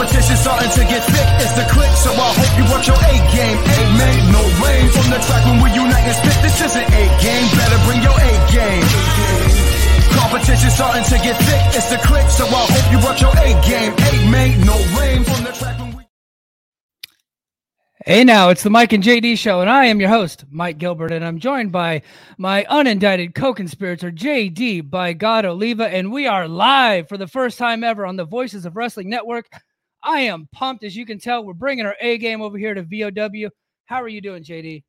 Competition starting to get thick, it's the click, so I hope you work your A game. Ain't made no rain from the track when we unite and spit. This is an A game, better bring your A game. Competition starting to get thick, it's the click, so I hope you work your A game. Ain't made no rain from the track when we. Hey now, it's the Mike and JD Show, and I am your host, Mike Gilbert, and I'm joined by my unindicted co-conspirator, JD by JD Oliva, and we are live for the first time ever on the Voices of Wrestling Network. I am pumped, as you can tell. We're bringing our A-game over here to VOW. How are you doing, JD?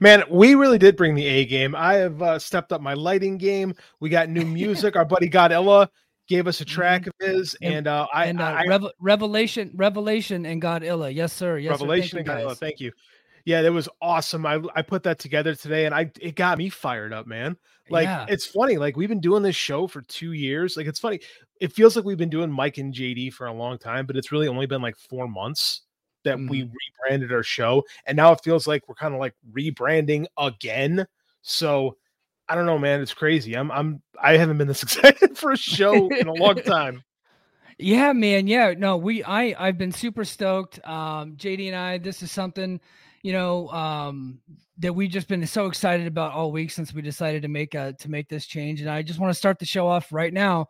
Man, we really did bring the A-game. I have stepped up my lighting game. We got new music. Our buddy Godilla gave us a track of his, Revelation and Godilla. Yes, sir. Yes, Revelation sir. And Godilla. Thank you. Yeah, that was awesome. I put that together today, and it got me fired up, man. Like, yeah. It's funny. Like, we've been doing this show for 2 years. Like, it's funny. It feels like we've been doing Mike and JD for a long time, but it's really only been like 4 months that we rebranded our show. And now it feels like we're kind of like rebranding again. So I don't know, man. It's crazy. I haven't been this excited for a show in a long time. Yeah, man. Yeah. No, I've been super stoked. JD and I, this is something, that we've just been so excited about all week since we decided to make this change. And I just want to start the show off right now,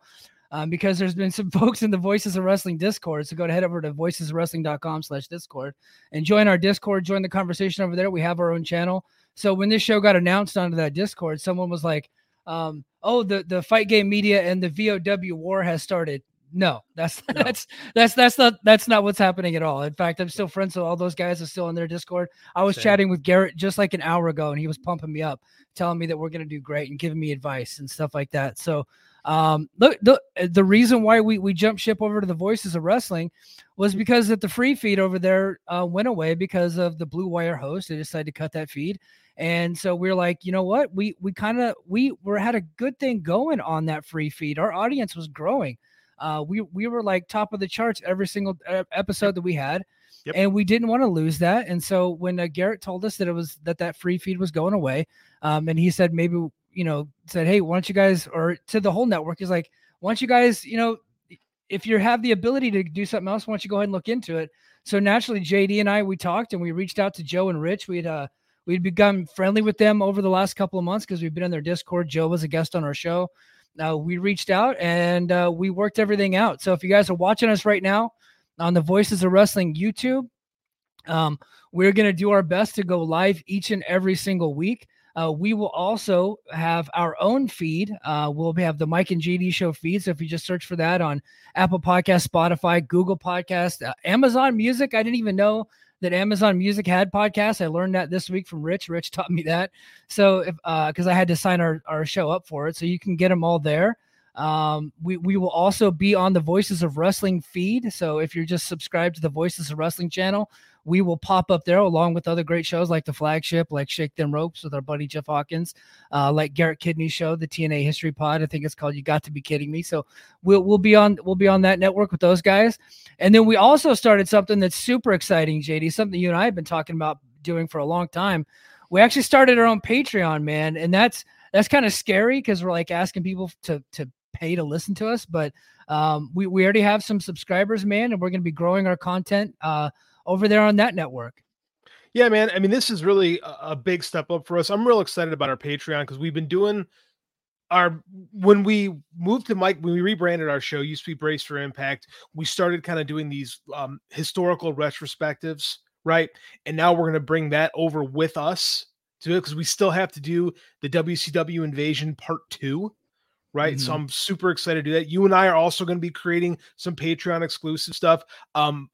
because there's been some folks in the Voices of Wrestling Discord. So head over to voicesofwrestling.com/Discord and join our Discord, join the conversation over there. We have our own channel. So when this show got announced onto that Discord, someone was like, the Fight Game Media and the VOW war has started. No, that's not what's happening at all. In fact, I'm still friends with all those guys. Are still in their Discord. I was chatting with Garrett just like an hour ago, and he was pumping me up, telling me that we're going to do great and giving me advice and stuff like that. So look, the reason why we jumped ship over to the Voices of Wrestling was because that the free feed over there went away because of the Blue Wire host. They decided to cut that feed. And so we're like, you know what? We had a good thing going on that free feed. Our audience was growing. We were like top of the charts every single episode that we had, and we didn't want to lose that. And so when Garrett told us that it was that free feed was going away, and he said maybe said, hey, why don't you guys, or to the whole network, he's like, why don't you guys, if you have the ability to do something else, why don't you go ahead and look into it? So naturally, JD and I, we talked and we reached out to Joe and Rich. We'd become friendly with them over the last couple of months because we've been in their Discord. Joe was a guest on our show. We reached out and we worked everything out. So if you guys are watching us right now on the Voices of Wrestling YouTube, we're going to do our best to go live each and every single week. We will also have our own feed. We'll have the Mike and JD Show feed. So if you just search for that on Apple Podcasts, Spotify, Google Podcasts, Amazon Music. I didn't even know that Amazon Music had podcasts. I learned that this week from Rich. Rich taught me that. So because I had to sign our show up for it. So you can get them all there. We will also be on the Voices of Wrestling feed. So if you're just subscribed to the Voices of Wrestling channel, we will pop up there along with other great shows like The Flagship, like Shake Them Ropes with our buddy Jeff Hawkins, like Garrett Kidney's show, the TNA History Pod. I think it's called You Got to Be Kidding Me. So we'll be on that network with those guys. And then we also started something that's super exciting, JD, something you and I have been talking about doing for a long time. We actually started our own Patreon, man. And that's kind of scary because we're like asking people to pay to listen to us, but we already have some subscribers, man, and we're going to be growing our content over there on that network. Yeah, man. I mean, this is really a big step up for us. I'm real excited about our Patreon because we've been doing our, when we moved to Mike, when we rebranded our show, used to be Brace for Impact, we started kind of doing these historical retrospectives, right? And now we're going to bring that over with us to it because we still have to do the WCW Invasion Part 2. Right. Mm-hmm. So I'm super excited to do that. You and I are also going to be creating some Patreon exclusive stuff.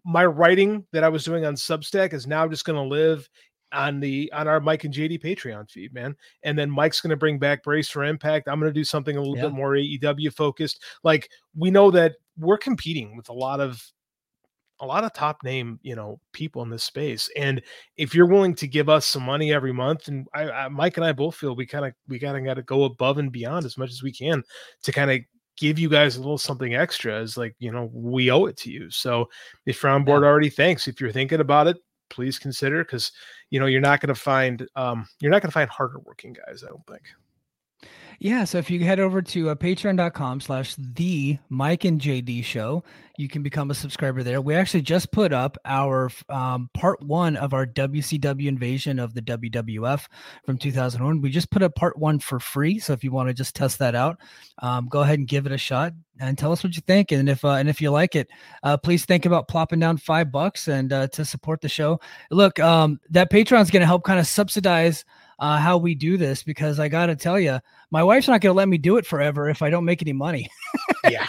My writing that I was doing on Substack is now just going to live on the, on our Mike and JD Patreon feed, man. And then Mike's going to bring back Brace for Impact. I'm going to do something a little bit more AEW focused. Like, we know that we're competing with a lot of top name, you know, people in this space. And if you're willing to give us some money every month, and I Mike and I both feel we kind of got to go above and beyond as much as we can to kind of give you guys a little something extra, as like, you know, we owe it to you. So if you're on board already, thanks. If you're thinking about it, please consider, because, you know, you're not going to find harder working guys, I don't think. Yeah, so if you head over to patreon.com/the Mike and JD Show, you can become a subscriber there. We actually just put up our part 1 of our WCW invasion of the WWF from 2001. We just put up part 1 for free, so if you want to just test that out, go ahead and give it a shot and tell us what you think. And if you like it, please think about plopping down $5 and to support the show. Look, that Patreon's going to help kind of subsidize how we do this, because I got to tell you, my wife's not going to let me do it forever if I don't make any money. Yeah.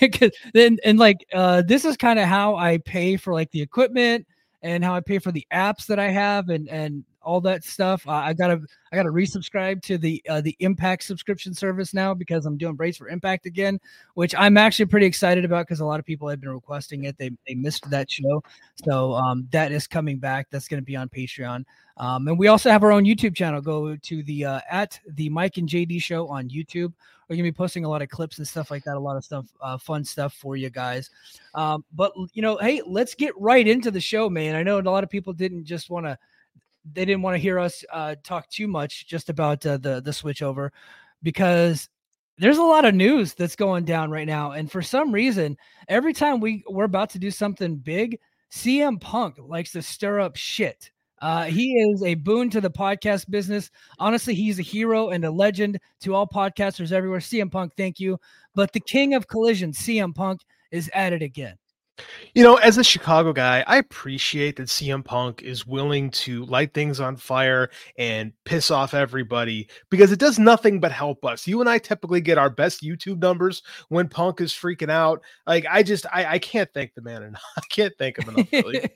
This is kind of how I pay for like the equipment and how I pay for the apps that I have and all that stuff. I gotta resubscribe to the Impact subscription service now, because I'm doing Brace for Impact again, which I'm actually pretty excited about, because a lot of people had been requesting it. They missed that show, so that is coming back. That's going to be on Patreon, and we also have our own YouTube channel. Go to the @ the Mike and JD Show on YouTube. We're gonna be posting a lot of clips and stuff like that, a lot of stuff, fun stuff for you guys. But you know, hey, let's get right into the show, man. I know a lot of people didn't want to hear us talk too much just about the switch over, because there's a lot of news that's going down right now. And for some reason, every time we're about to do something big, CM Punk likes to stir up shit. He is a boon to the podcast business. Honestly, he's a hero and a legend to all podcasters everywhere. CM Punk, thank you. But the king of collision, CM Punk, is at it again. You know, as a Chicago guy, I appreciate that CM Punk is willing to light things on fire and piss off everybody, because it does nothing but help us. You and I typically get our best YouTube numbers when Punk is freaking out. Like, I can't thank the man enough. I can't thank him enough, really.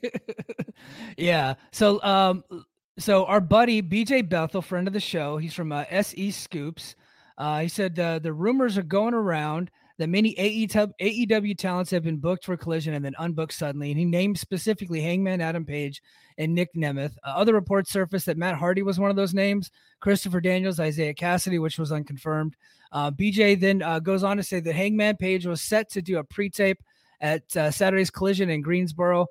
Yeah. So our buddy BJ Bethel, friend of the show, he's from SE Scoops. He said the rumors are going around that many AEW talents have been booked for Collision and then unbooked suddenly. And he named specifically Hangman Adam Page and Nick Nemeth. Other reports surfaced that Matt Hardy was one of those names, Christopher Daniels, Isaiah Cassidy, which was unconfirmed. BJ then goes on to say that Hangman Page was set to do a pre-tape at Saturday's Collision in Greensboro,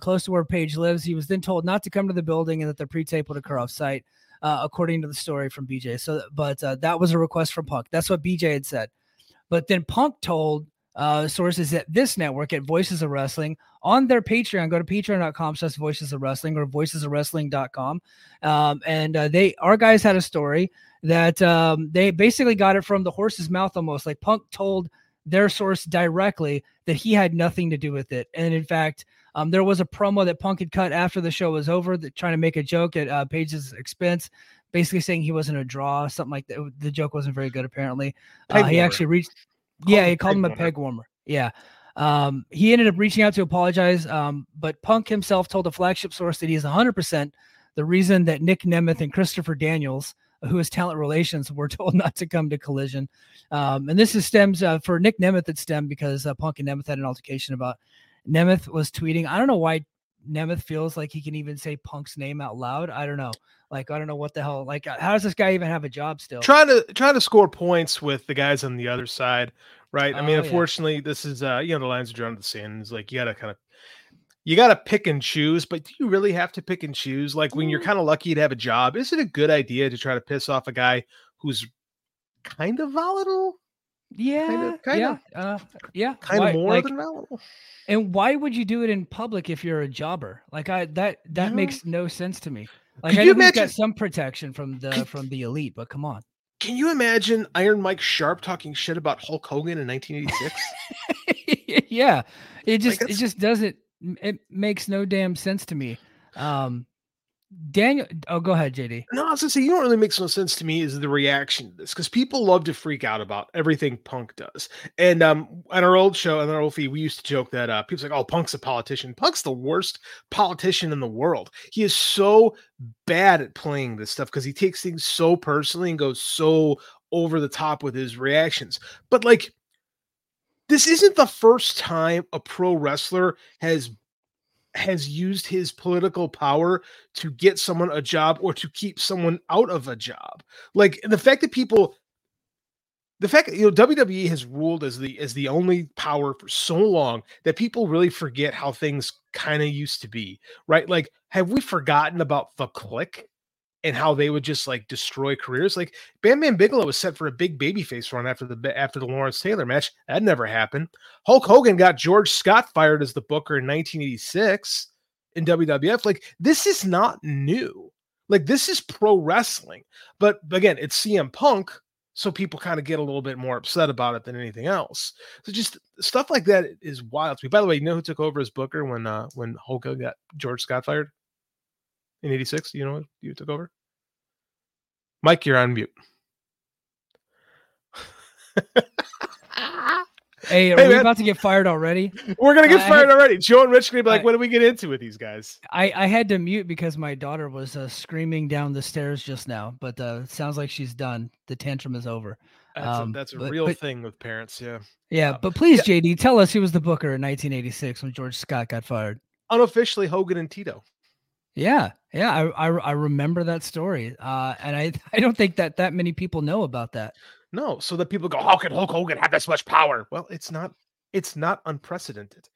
close to where Page lives. He was then told not to come to the building and that the pre-tape would occur off-site, according to the story from BJ. But that was a request from Punk. That's what BJ had said. But then Punk told sources at this network, at Voices of Wrestling, on their Patreon, go to patreon.com/Voices of Wrestling or voicesofwrestling.com. Our guys had a story that they basically got it from the horse's mouth almost. Like, Punk told their source directly that he had nothing to do with it. And in fact, there was a promo that Punk had cut after the show was over, that trying to make a joke at Page's expense, basically saying he wasn't a draw, something like that. The joke wasn't very good, apparently. He actually called him a peg warmer. Yeah. He ended up reaching out to apologize, but Punk himself told a flagship source that he is 100% the reason that Nick Nemeth and Christopher Daniels, who is talent relations, were told not to come to Collision. And this stems for Nick Nemeth. It stemmed because Punk and Nemeth had an altercation about Nemeth was tweeting. I don't know why Nemeth feels like he can even say Punk's name out loud. I don't know. Like, I don't know what the hell. Like, how does this guy even have a job still? Trying to score points with the guys on the other side, right? I mean, unfortunately, this is you know, the lines are drawn to the sand. It's like you gotta pick and choose, but do you really have to pick and choose? Like, when you're kind of lucky to have a job, is it a good idea to try to piss off a guy who's kind of volatile? Kind of more than Malibu. And why would you do it in public if you're a jobber? Like that makes no sense to me. Like I think he's got some protection from the elite, but come on. Can you imagine Iron Mike Sharp talking shit about Hulk Hogan in 1986? Yeah, it just doesn't. It makes no damn sense to me. Daniel, oh, go ahead, JD. No, I was gonna say, you know what really makes no sense to me is the reaction to this, because people love to freak out about everything Punk does. And on our old show, on our old feed, we used to joke that people's like, "Oh, Punk's a politician." Punk's the worst politician in the world. He is so bad at playing this stuff because he takes things so personally and goes so over the top with his reactions. But like, this isn't the first time a pro wrestler has used his political power to get someone a job or to keep someone out of a job. Like the fact that WWE has ruled as the only power for so long that people really forget how things kind of used to be, right? Like, have we forgotten about the Click and how they would just like destroy careers? Like Bam Bam Bigelow was set for a big babyface run after the Lawrence Taylor match. That never happened. Hulk Hogan got George Scott fired as the booker in 1986 in WWF. Like, this is not new. Like, this is pro wrestling. But again, it's CM Punk, so people kind of get a little bit more upset about it than anything else. So just stuff like that is wild to me. By the way, you know who took over as booker when Hulk Hogan got George Scott fired? In 86, you know, you took over. Mike, you're on mute. Hey, are we about to get fired already? We're going to get fired already. Joe and Rich are going to be like, what do we get into with these guys? I had to mute because my daughter was screaming down the stairs just now, but it sounds like she's done. The tantrum is over. That's a real thing with parents, yeah. Yeah, but please, JD, tell us who was the booker in 1986 when George Scott got fired. Unofficially, Hogan and Tito. Yeah, I remember that story, and I don't think that many people know about that. No, so that people go, how can Hulk Hogan have this much power? Well, it's not unprecedented.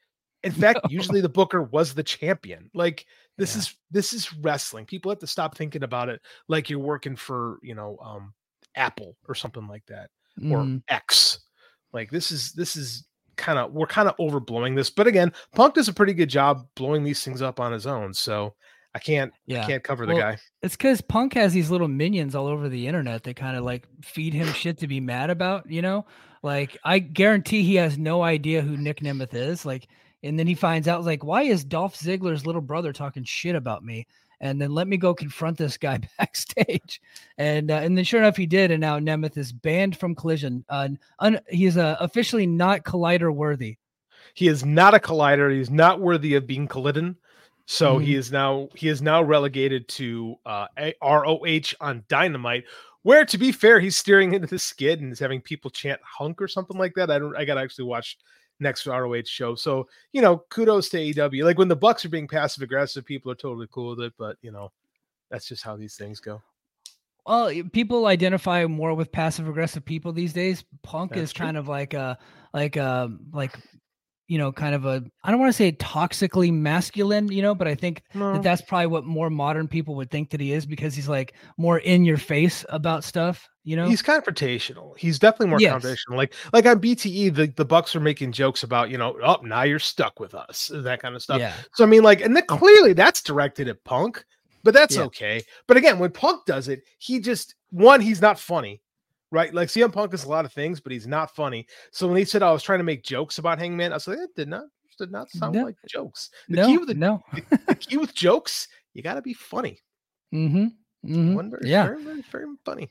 In fact, usually the booker was the champion. Like this is wrestling. People have to stop thinking about it like you're working for Apple or something like that, or X. Like this is we're kind of overblowing this. But again, Punk does a pretty good job blowing these things up on his own. So. I can't cover the guy. It's because Punk has these little minions all over the internet that kind of like feed him shit to be mad about, you know? Like, I guarantee he has no idea who Nick Nemeth is. Like, and then he finds out, like, why is Dolph Ziggler's little brother talking shit about me? And then let me go confront this guy backstage. And then sure enough, he did. And now Nemeth is banned from Collision. He's officially not Collider worthy. He is not a Collider. He's not worthy of being Collidon. So he is now relegated to ROH on Dynamite, where, to be fair, he's steering into the skid and is having people chant hunk or something like that. I got to actually watch next ROH show. So, you know, kudos to AEW. Like, when the Bucks are being passive aggressive, people are totally cool with it. But, you know, that's just how these things go. Well, people identify more with passive aggressive people these days. Punk that's is true. Kind of like. You know, kind of a, I don't want to say toxically masculine, you know, but I think that's probably what more modern people would think that he is, because he's like more in your face about stuff, you know? He's confrontational. He's definitely more confrontational. Like on BTE, the Bucks are making jokes about, you know, oh, now you're stuck with us, that kind of stuff. Yeah. So, I mean, like, and then clearly that's directed at Punk, but that's okay. But again, when Punk does it, he just, one, he's not funny. Right, like CM Punk is a lot of things, but he's not funny. So when he said I was trying to make jokes about Hangman, I was like, it did not sound like jokes. The key with jokes, you got to be funny. Very, very, very funny.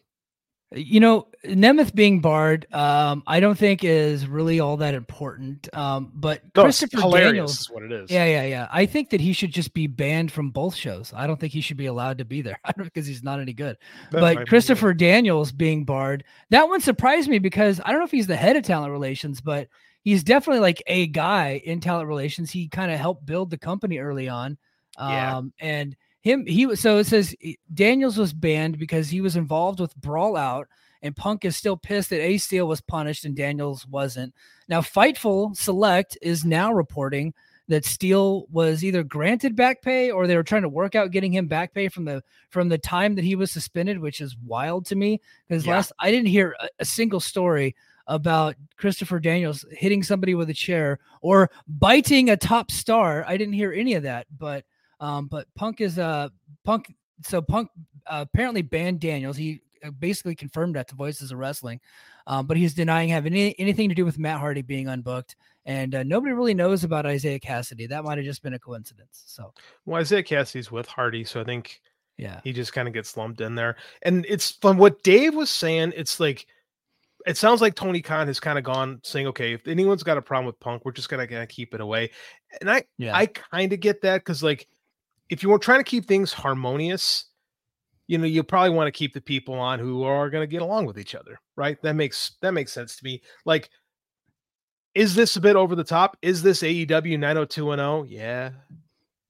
You know, Nemeth being barred, I don't think is really all that important. But Christopher Daniels is what it is. Yeah. I think that he should just be banned from both shows. I don't think he should be allowed to be there because he's not any good. But Christopher Daniels being barred, that one surprised me because I don't know if he's the head of talent relations, but he's definitely like a guy in talent relations. He kind of helped build the company early on. And it says Daniels was banned because he was involved with Brawl Out, and Punk is still pissed that Ace Steel was punished and Daniels wasn't. Now, Fightful Select is now reporting that Steel was either granted back pay or they were trying to work out getting him back pay from the time that he was suspended, which is wild to me because I didn't hear a single story about Christopher Daniels hitting somebody with a chair or biting a top star. I didn't hear any of that, but Punk is Punk. So Punk apparently banned Daniels. He basically confirmed that to Voices of Wrestling, but he's denying having anything to do with Matt Hardy being unbooked. And nobody really knows about Isaiah Cassidy. That might have just been a coincidence. So, well, Isaiah Cassidy's with Hardy, so I think he just kind of gets lumped in there. And it's from what Dave was saying, it's like it sounds like Tony Khan has kind of gone saying, okay, if anyone's got a problem with Punk, we're just gonna keep it away. And I kind of get that, because like if you were trying to keep things harmonious, you know, you probably want to keep the people on who are going to get along with each other, right? That makes sense to me. Like, is this a bit over the top? Is this AEW 90210? Yeah.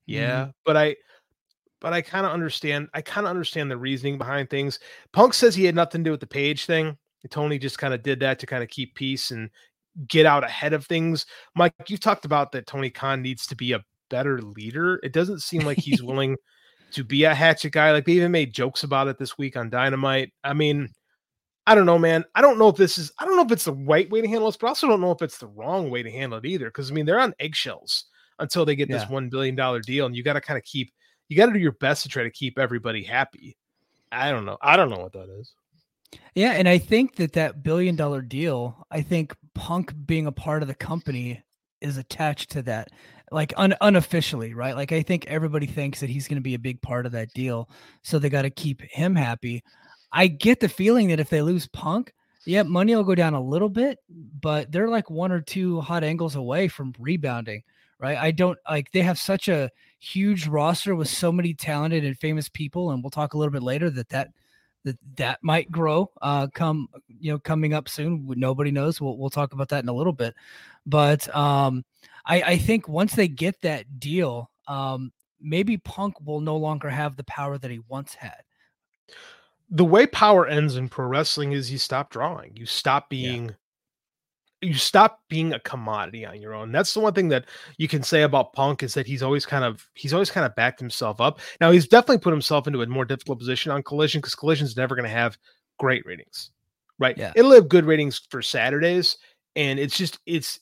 Mm-hmm. But I kind of understand. I kind of understand the reasoning behind things. Punk says he had nothing to do with the Page thing. Tony just kind of did that to kind of keep peace and get out ahead of things. Mike, you've talked about that Tony Khan needs to be a better leader. It doesn't seem like he's willing to be a hatchet guy. Like, they even made jokes about it this week on Dynamite. I mean, I don't know, man. I don't know if it's the right way to handle this, but I also don't know if it's the wrong way to handle it either. Because I mean, they're on eggshells until they get this $1 billion deal, and you got to do your best to try to keep everybody happy. I don't know what that is. Yeah, and I think that $1 billion deal, I think Punk being a part of the company is attached to that, like unofficially, right? Like, I think everybody thinks that he's going to be a big part of that deal, so they got to keep him happy. I get the feeling that if they lose Punk, money will go down a little bit, but they're like one or two hot angles away from rebounding, right? They have such a huge roster with so many talented and famous people, and we'll talk a little bit later that might grow coming up soon. Nobody knows. We'll talk about that in a little bit. But I think once they get that deal, maybe Punk will no longer have the power that he once had. The way power ends in pro wrestling is you stop drawing. You stop being a commodity on your own. That's the one thing that you can say about Punk, is that he's always kind of backed himself up. Now, he's definitely put himself into a more difficult position on Collision, because Collision's never going to have great ratings, right? Yeah. It'll have good ratings for Saturdays, and it's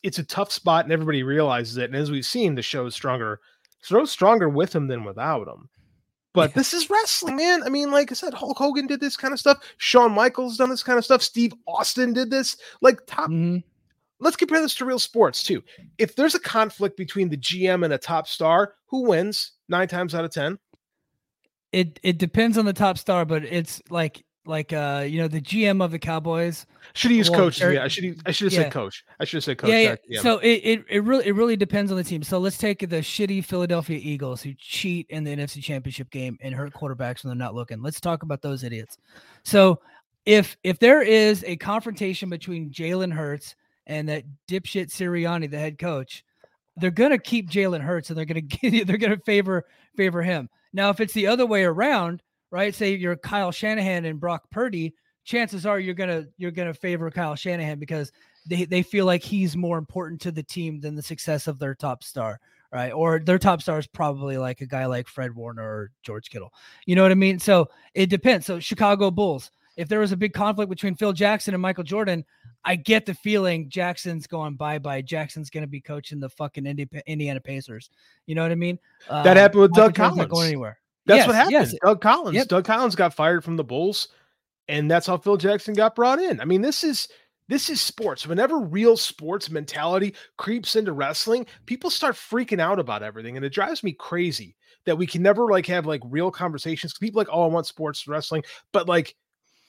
a tough spot, and everybody realizes it. And as we've seen, the show is stronger with him than without him. But this is wrestling, man. I mean, like I said, Hulk Hogan did this kind of stuff. Shawn Michaels done this kind of stuff. Steve Austin did this. Like, let's compare this to real sports too. If there's a conflict between the GM and a top star, who wins 9 times out of 10? It depends on the top star, but it's like the GM of the Cowboys should use coach. Yeah, I should have said coach. I should have said coach. Yeah. So it really depends on the team. So let's take the shitty Philadelphia Eagles who cheat in the NFC Championship game and hurt quarterbacks when they're not looking. Let's talk about those idiots. So if there is a confrontation between Jalen Hurts and that dipshit Sirianni, the head coach, they're gonna keep Jalen Hurts, and they're gonna favor him. Now, if it's the other way around, right? Say you're Kyle Shanahan and Brock Purdy, chances are you're gonna favor Kyle Shanahan, because they feel like he's more important to the team than the success of their top star, right? Or their top star is probably like a guy like Fred Warner or George Kittle. You know what I mean? So it depends. So Chicago Bulls, if there was a big conflict between Phil Jackson and Michael Jordan, I get the feeling Jackson's going bye-bye. Jackson's going to be coaching the fucking Indiana Pacers. You know what I mean? That happened with Doug Collins. Not going anywhere. That's what happened. Yes. Doug Collins. Yep. Doug Collins got fired from the Bulls, and that's how Phil Jackson got brought in. I mean, this is sports. Whenever real sports mentality creeps into wrestling, people start freaking out about everything, and it drives me crazy that we can never like have like real conversations. People like, oh, I want sports wrestling, but like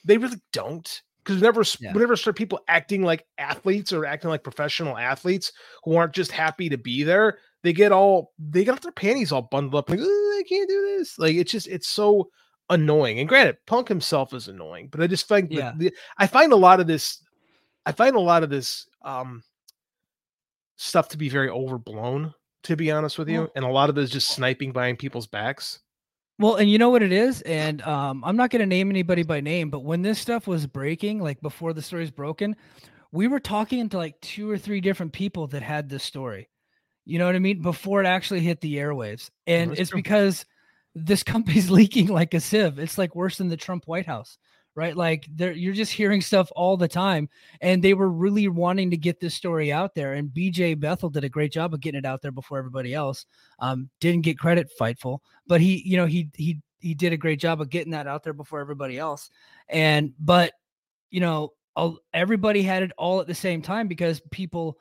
they really don't. Because whenever start people acting like athletes or acting like professional athletes who aren't just happy to be there, they got their panties all bundled up. Like, I can't do this. Like, it's so annoying. And granted, Punk himself is annoying, but I just think I find a lot of this stuff to be very overblown, to be honest with you. And a lot of it is just sniping behind people's backs. Well, and you know what it is? And I'm not going to name anybody by name, but when this stuff was breaking, like before the story's broken, we were talking to like 2 or 3 different people that had this story. You know what I mean? Before it actually hit the airwaves. And it's because this company's leaking like a sieve. It's like worse than the Trump White House, right? Like, you're just hearing stuff all the time, and they were really wanting to get this story out there, and BJ Bethel did a great job of getting it out there before everybody else. Didn't get credit, Fightful, but he did a great job of getting that out there before everybody else. And, but, you know, everybody had it all at the same time because people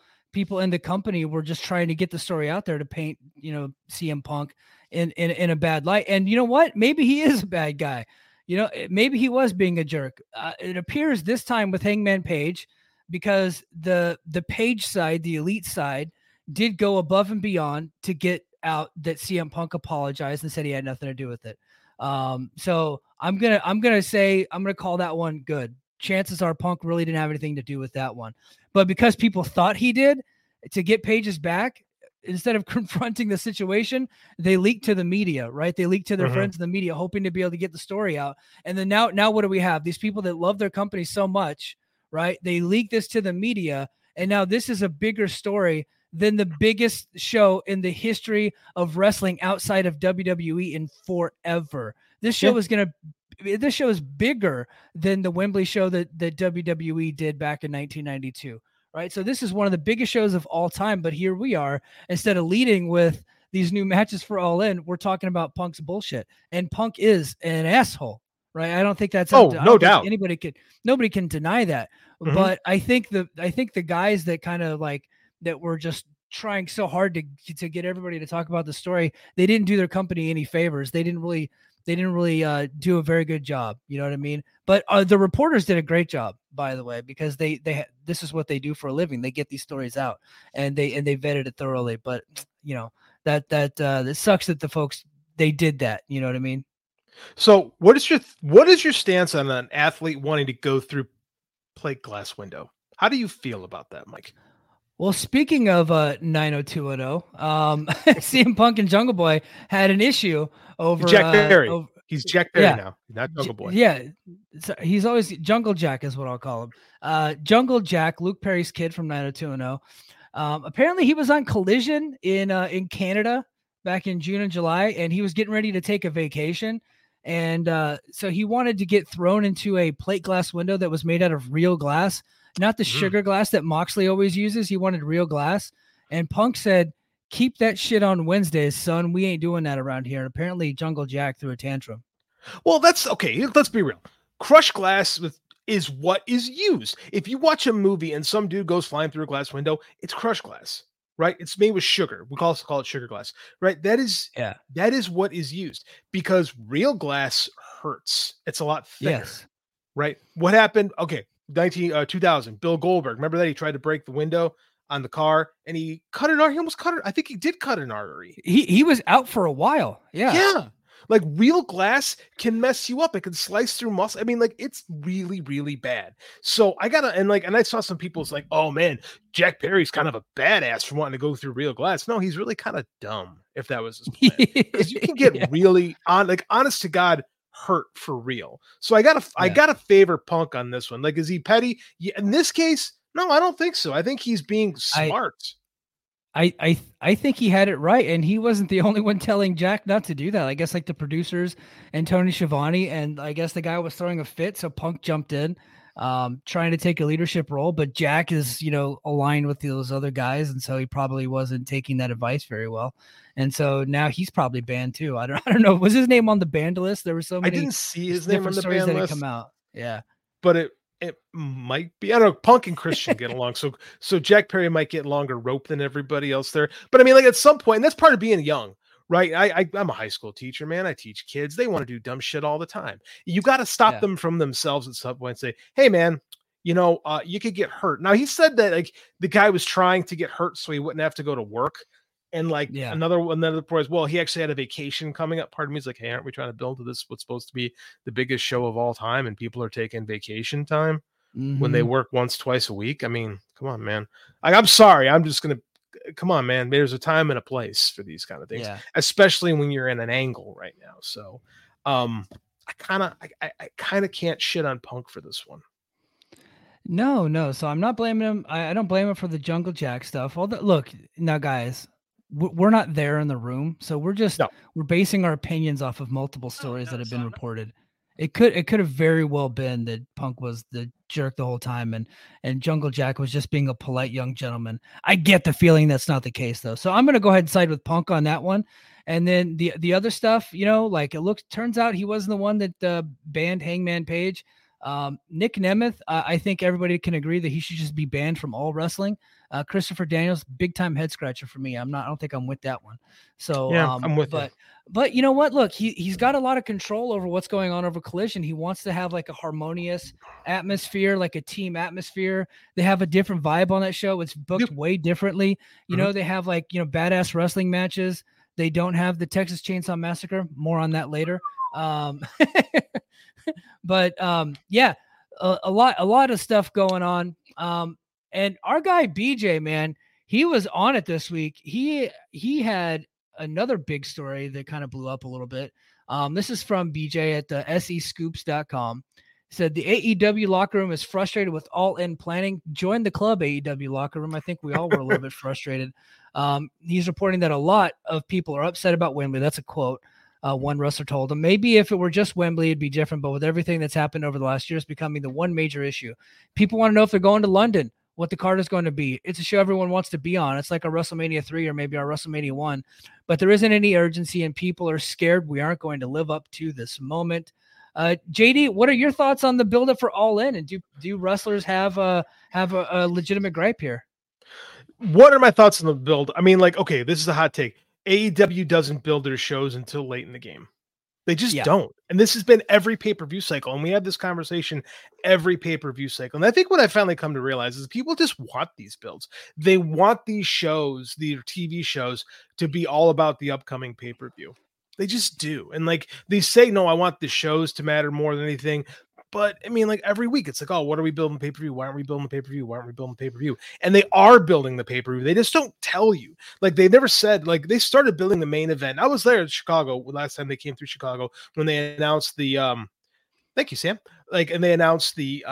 in the company were just trying to get the story out there to paint, you know, CM Punk in a bad light. And you know what? Maybe he is a bad guy. You know, maybe he was being a jerk. It appears this time with Hangman Page, because the Page side, the Elite side, did go above and beyond to get out that CM Punk apologized and said he had nothing to do with it. So I'm gonna call that one good. Chances are Punk really didn't have anything to do with that one, but because people thought he did, to get Page's back, instead of confronting the situation, they leaked to the media, right? They leaked to their friends in the media, hoping to be able to get the story out. And then now what do we have? These people that love their company so much, right? They leak this to the media, and now this is a bigger story than the biggest show in the history of wrestling outside of WWE in forever. This show is going to. This show is bigger than the Wembley show that WWE did back in 1992, right? So this is one of the biggest shows of all time, but here we are, instead of leading with these new matches for All In, we're talking about Punk's bullshit, and Punk is an asshole, right? I don't think that's, no doubt, nobody can deny that. But I think the guys that kind of like, that were just trying so hard to get everybody to talk about the story, they didn't do their company any favors. They didn't really do a very good job. You know what I mean? But the reporters did a great job, by the way, because they this is what they do for a living. They get these stories out, and they vetted it thoroughly. But you know that sucks that the folks, they did that. You know what I mean? So what is your stance on an athlete wanting to go through plate glass window? How do you feel about that, Mike? Well, speaking of 90210, CM Punk and Jungle Boy had an issue over Jack Perry. He's Jack Perry now, not Jungle Boy. Yeah, he's always Jungle Jack is what I'll call him. Jungle Jack, Luke Perry's kid from 90210. Apparently, he was on Collision in Canada back in June and July, and he was getting ready to take a vacation. And so he wanted to get thrown into a plate glass window that was made out of real glass. Not the sugar glass that Moxley always uses. He wanted real glass. And Punk said, keep that shit on Wednesdays, son. We ain't doing that around here. And apparently Jungle Jack threw a tantrum. Well, that's okay. Let's be real. Crushed glass is what is used. If you watch a movie and some dude goes flying through a glass window, it's crushed glass, right? It's made with sugar. We also call it sugar glass, right? That is what is used, because real glass hurts. It's a lot thicker, right? What happened? Okay. 2000, Bill Goldberg. Remember that? He tried to break the window on the car and he cut an artery. He almost cut it. I think he did cut an artery. He was out for a while. Yeah. Like, real glass can mess you up. It can slice through muscle. I mean, like, it's really, really bad. So and I saw some people's like, oh man, Jack Perry's kind of a badass for wanting to go through real glass. No, he's really kind of dumb if that was his plan. Because you can get really honest to God, hurt for real. So I gotta favor Punk on this one. Like, is he petty? In this case, no, I don't think so. I think he's being smart. I think he had it right, and he wasn't the only one telling Jack not to do that. I guess like the producers and Tony Schiavone, and I guess the guy was throwing a fit, so Punk jumped in, trying to take a leadership role. But Jack is, you know, aligned with those other guys, and so he probably wasn't taking that advice very well. And so now he's probably banned too. I don't know. Was his name on the banned list? There were so many. I didn't see his name on the banned list. Come out, but it might be. I don't know. Punk and Christian get along, so Jack Perry might get longer rope than everybody else there. But I mean, like, at some point, and that's part of being young. Right. I'm a high school teacher, man. I teach kids. They want to do dumb shit all the time. You got to stop them from themselves at some point and say, hey, man, you know, you could get hurt. Now, he said that like the guy was trying to get hurt so he wouldn't have to go to work. And like another point is, well, he actually had a vacation coming up. Part of me is like, hey, aren't we trying to build to this? What's supposed to be the biggest show of all time, and people are taking vacation time when they work once, twice a week. I mean, come on, man. I'm sorry. I'm just going to. Come on, man. There's a time and a place for these kind of things, especially when you're in an angle right now. So I kind of can't shit on Punk for this one. No. So I'm not blaming him. I don't blame him for the Jungle Jack stuff. Although, look, now, guys, we're not there in the room. So we're basing our opinions off of multiple stories that have been reported. It could have very well been that Punk was the jerk the whole time, and Jungle Jack was just being a polite young gentleman. I get the feeling that's not the case, though. So I'm going to go ahead and side with Punk on that one. And then the other stuff, you know, like turns out he wasn't the one that banned Hangman Page. Nick Nemeth, I think everybody can agree that he should just be banned from all wrestling. Christopher Daniels, big time head scratcher for me. I don't think I'm with that one. So yeah, I'm with it. But you know what? Look, he's got a lot of control over what's going on over Collision. He wants to have like a harmonious atmosphere, like a team atmosphere. They have a different vibe on that show. It's booked way differently. You know, they have like, you know, badass wrestling matches. They don't have the Texas Chainsaw Massacre. More on that later. But yeah, a lot of stuff going on. And our guy BJ, man, he was on it this week. He had another big story that kind of blew up a little bit. This is from BJ at the SEScoops.com. Said the AEW locker room is frustrated with all-in planning. Join the club, AEW locker room. I think we all were a little bit frustrated. He's reporting that a lot of people are upset about Wembley. That's a quote. One wrestler told him, maybe if it were just Wembley, it'd be different. But with everything that's happened over the last year, it's becoming the one major issue. People want to know if they're going to London, what the card is going to be. It's a show everyone wants to be on. It's like a WrestleMania 3 or maybe our WrestleMania 1. But there isn't any urgency, and people are scared we aren't going to live up to this moment. JD, what are your thoughts on the buildup for All In? And do wrestlers have a legitimate gripe here? What are my thoughts on the build? I mean, like, okay, this is a hot take. AEW doesn't build their shows until late in the game. They just don't. And this has been every pay-per-view cycle. And we have this conversation every pay-per-view cycle. And I think what I finally come to realize is people just want these builds. They want these shows, these TV shows, to be all about the upcoming pay-per-view. They just do. And like they say, no, I want the shows to matter more than anything. But I mean, like every week it's like, oh, what are we building pay-per-view? Why aren't we building pay-per-view? Why aren't we building pay-per-view? And they are building the pay-per-view. They just don't tell you. Like they never said, like they started building the main event. I was there in Chicago last time they came through Chicago when they announced the, thank you, Sam. Like, and they announced the,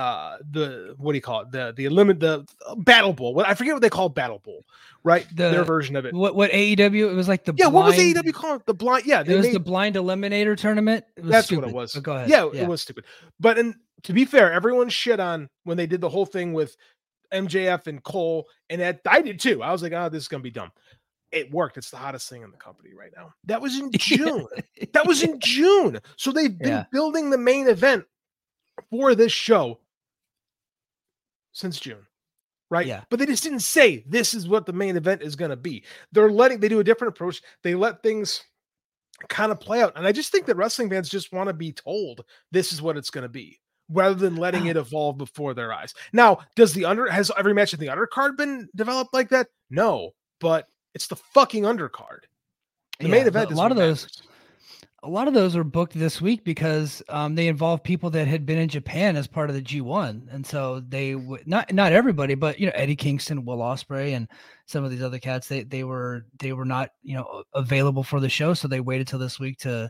what do you call it? The Battle Bowl. I forget what they call Battle Bowl, right? Their version of it. What AEW? It was like the blind. What was AEW calling it? The blind. Yeah. It was the blind eliminator tournament. That's stupid. What it was. But go ahead. Yeah, it was stupid. But and to be fair, everyone shit on when they did the whole thing with MJF and Cole. And that I did too. I was like, oh, this is going to be dumb. It worked. It's the hottest thing in the company right now. That was in June. So they've been building the main event for this show since June, right? Yeah. But they just didn't say this is what the main event is going to be. They do a different approach. They let things kind of play out. And I just think that wrestling fans just want to be told this is what it's going to be, rather than letting it evolve before their eyes. Now, has every match in the undercard been developed like that? No, but it's the fucking undercard. The main event is a lot of those are booked this week because they involve people that had been in Japan as part of the G1. And so they would not everybody, but you know, Eddie Kingston, Will Ospreay, and some of these other cats, they were not, you know, available for the show. So they waited till this week to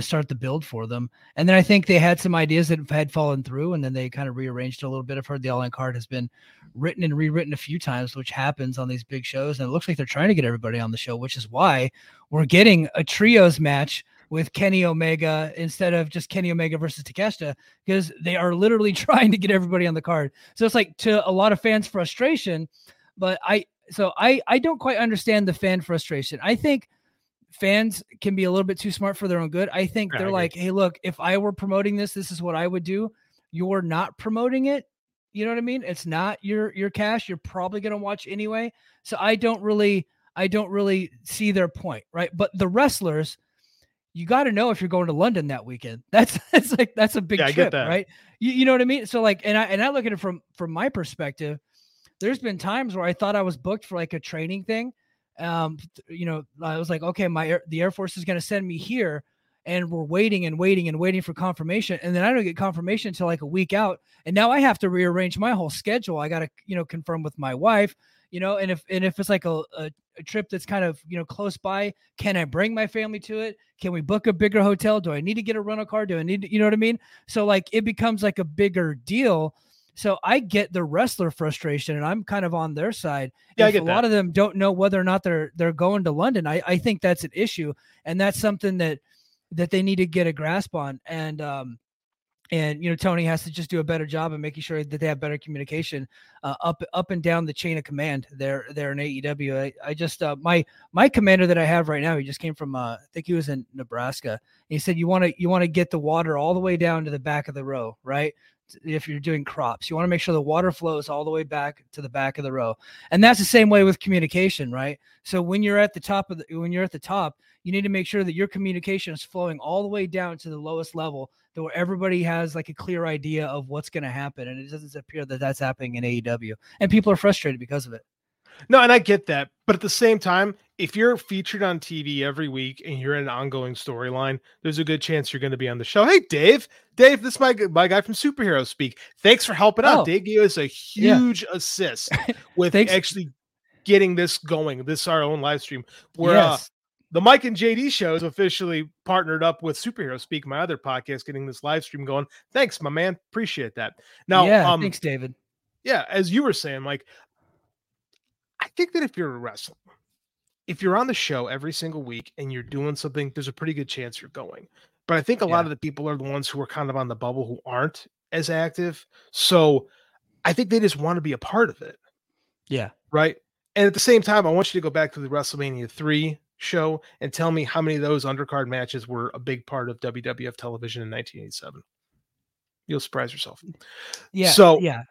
start the build for them. And then I think they had some ideas that had fallen through, and then they kind of rearranged a little bit. I've heard the all-in card has been written and rewritten a few times, which happens on these big shows. And it looks like they're trying to get everybody on the show, which is why we're getting a trios match with Kenny Omega instead of just Kenny Omega versus Takeshita, because they are literally trying to get everybody on the card. So it's like, to a lot of fans, frustration, but I don't quite understand the fan frustration. I think fans can be a little bit too smart for their own good. I think they're like, hey, look, if I were promoting this, this is what I would do. You're not promoting it. You know what I mean? It's not your cash. You're probably going to watch anyway. So I don't really see their point. Right. But the wrestlers, you got to know if you're going to London that weekend. That's a big trip, right? You know what I mean? So like, and I look at it from my perspective. There's been times where I thought I was booked for like a training thing. You know, I was like, okay, the Air Force is going to send me here, and we're waiting and waiting and waiting for confirmation. And then I don't get confirmation until like a week out. And now I have to rearrange my whole schedule. I got to, you know, confirm with my wife, you know, and if it's like a trip that's kind of, you know, close by, can I bring my family to it? Can we book a bigger hotel? Do I need to get a rental car? Do I need to, you know what I mean? So like, it becomes like a bigger deal. So I get the wrestler frustration, and I'm kind of on their side. Yeah, I get that. A lot of them don't know whether or not they're going to London. I think that's an issue, and that's something that they need to get a grasp on. And And, you know, Tony has to just do a better job of making sure that they have better communication up and down the chain of command there in AEW. I just my commander that I have right now, he just came from I think he was in Nebraska. And he said, you want to get the water all the way down to the back of the row, right? If you're doing crops, you want to make sure the water flows all the way back to the back of the row. And that's the same way with communication, right? So when you're at the top of when you're at the top, you need to make sure that your communication is flowing all the way down to the lowest level, to where everybody has like a clear idea of what's going to happen. And it doesn't appear that that's happening in AEW, and people are frustrated because of it. No, and I get that. But at the same time, if you're featured on TV every week and you're in an ongoing storyline, there's a good chance you're going to be on the show. Hey, Dave, this is my guy from Superhero Speak. Thanks for helping out. Dave gave us a huge assist with actually getting this going, this our own live stream. Where the Mike and JD show is officially partnered up with Superhero Speak, my other podcast, getting this live stream going. Thanks, my man. Appreciate that. Now, thanks, David. Yeah, as you were saying, Mike, I think that if you're a wrestler, if you're on the show every single week and you're doing something, there's a pretty good chance you're going. But I think a lot of the people are the ones who are kind of on the bubble who aren't as active. So I think they just want to be a part of it. Yeah. Right. And at the same time, I want you to go back to the WrestleMania 3 show and tell me how many of those undercard matches were a big part of WWF television in 1987. You'll surprise yourself. Yeah. So, yeah.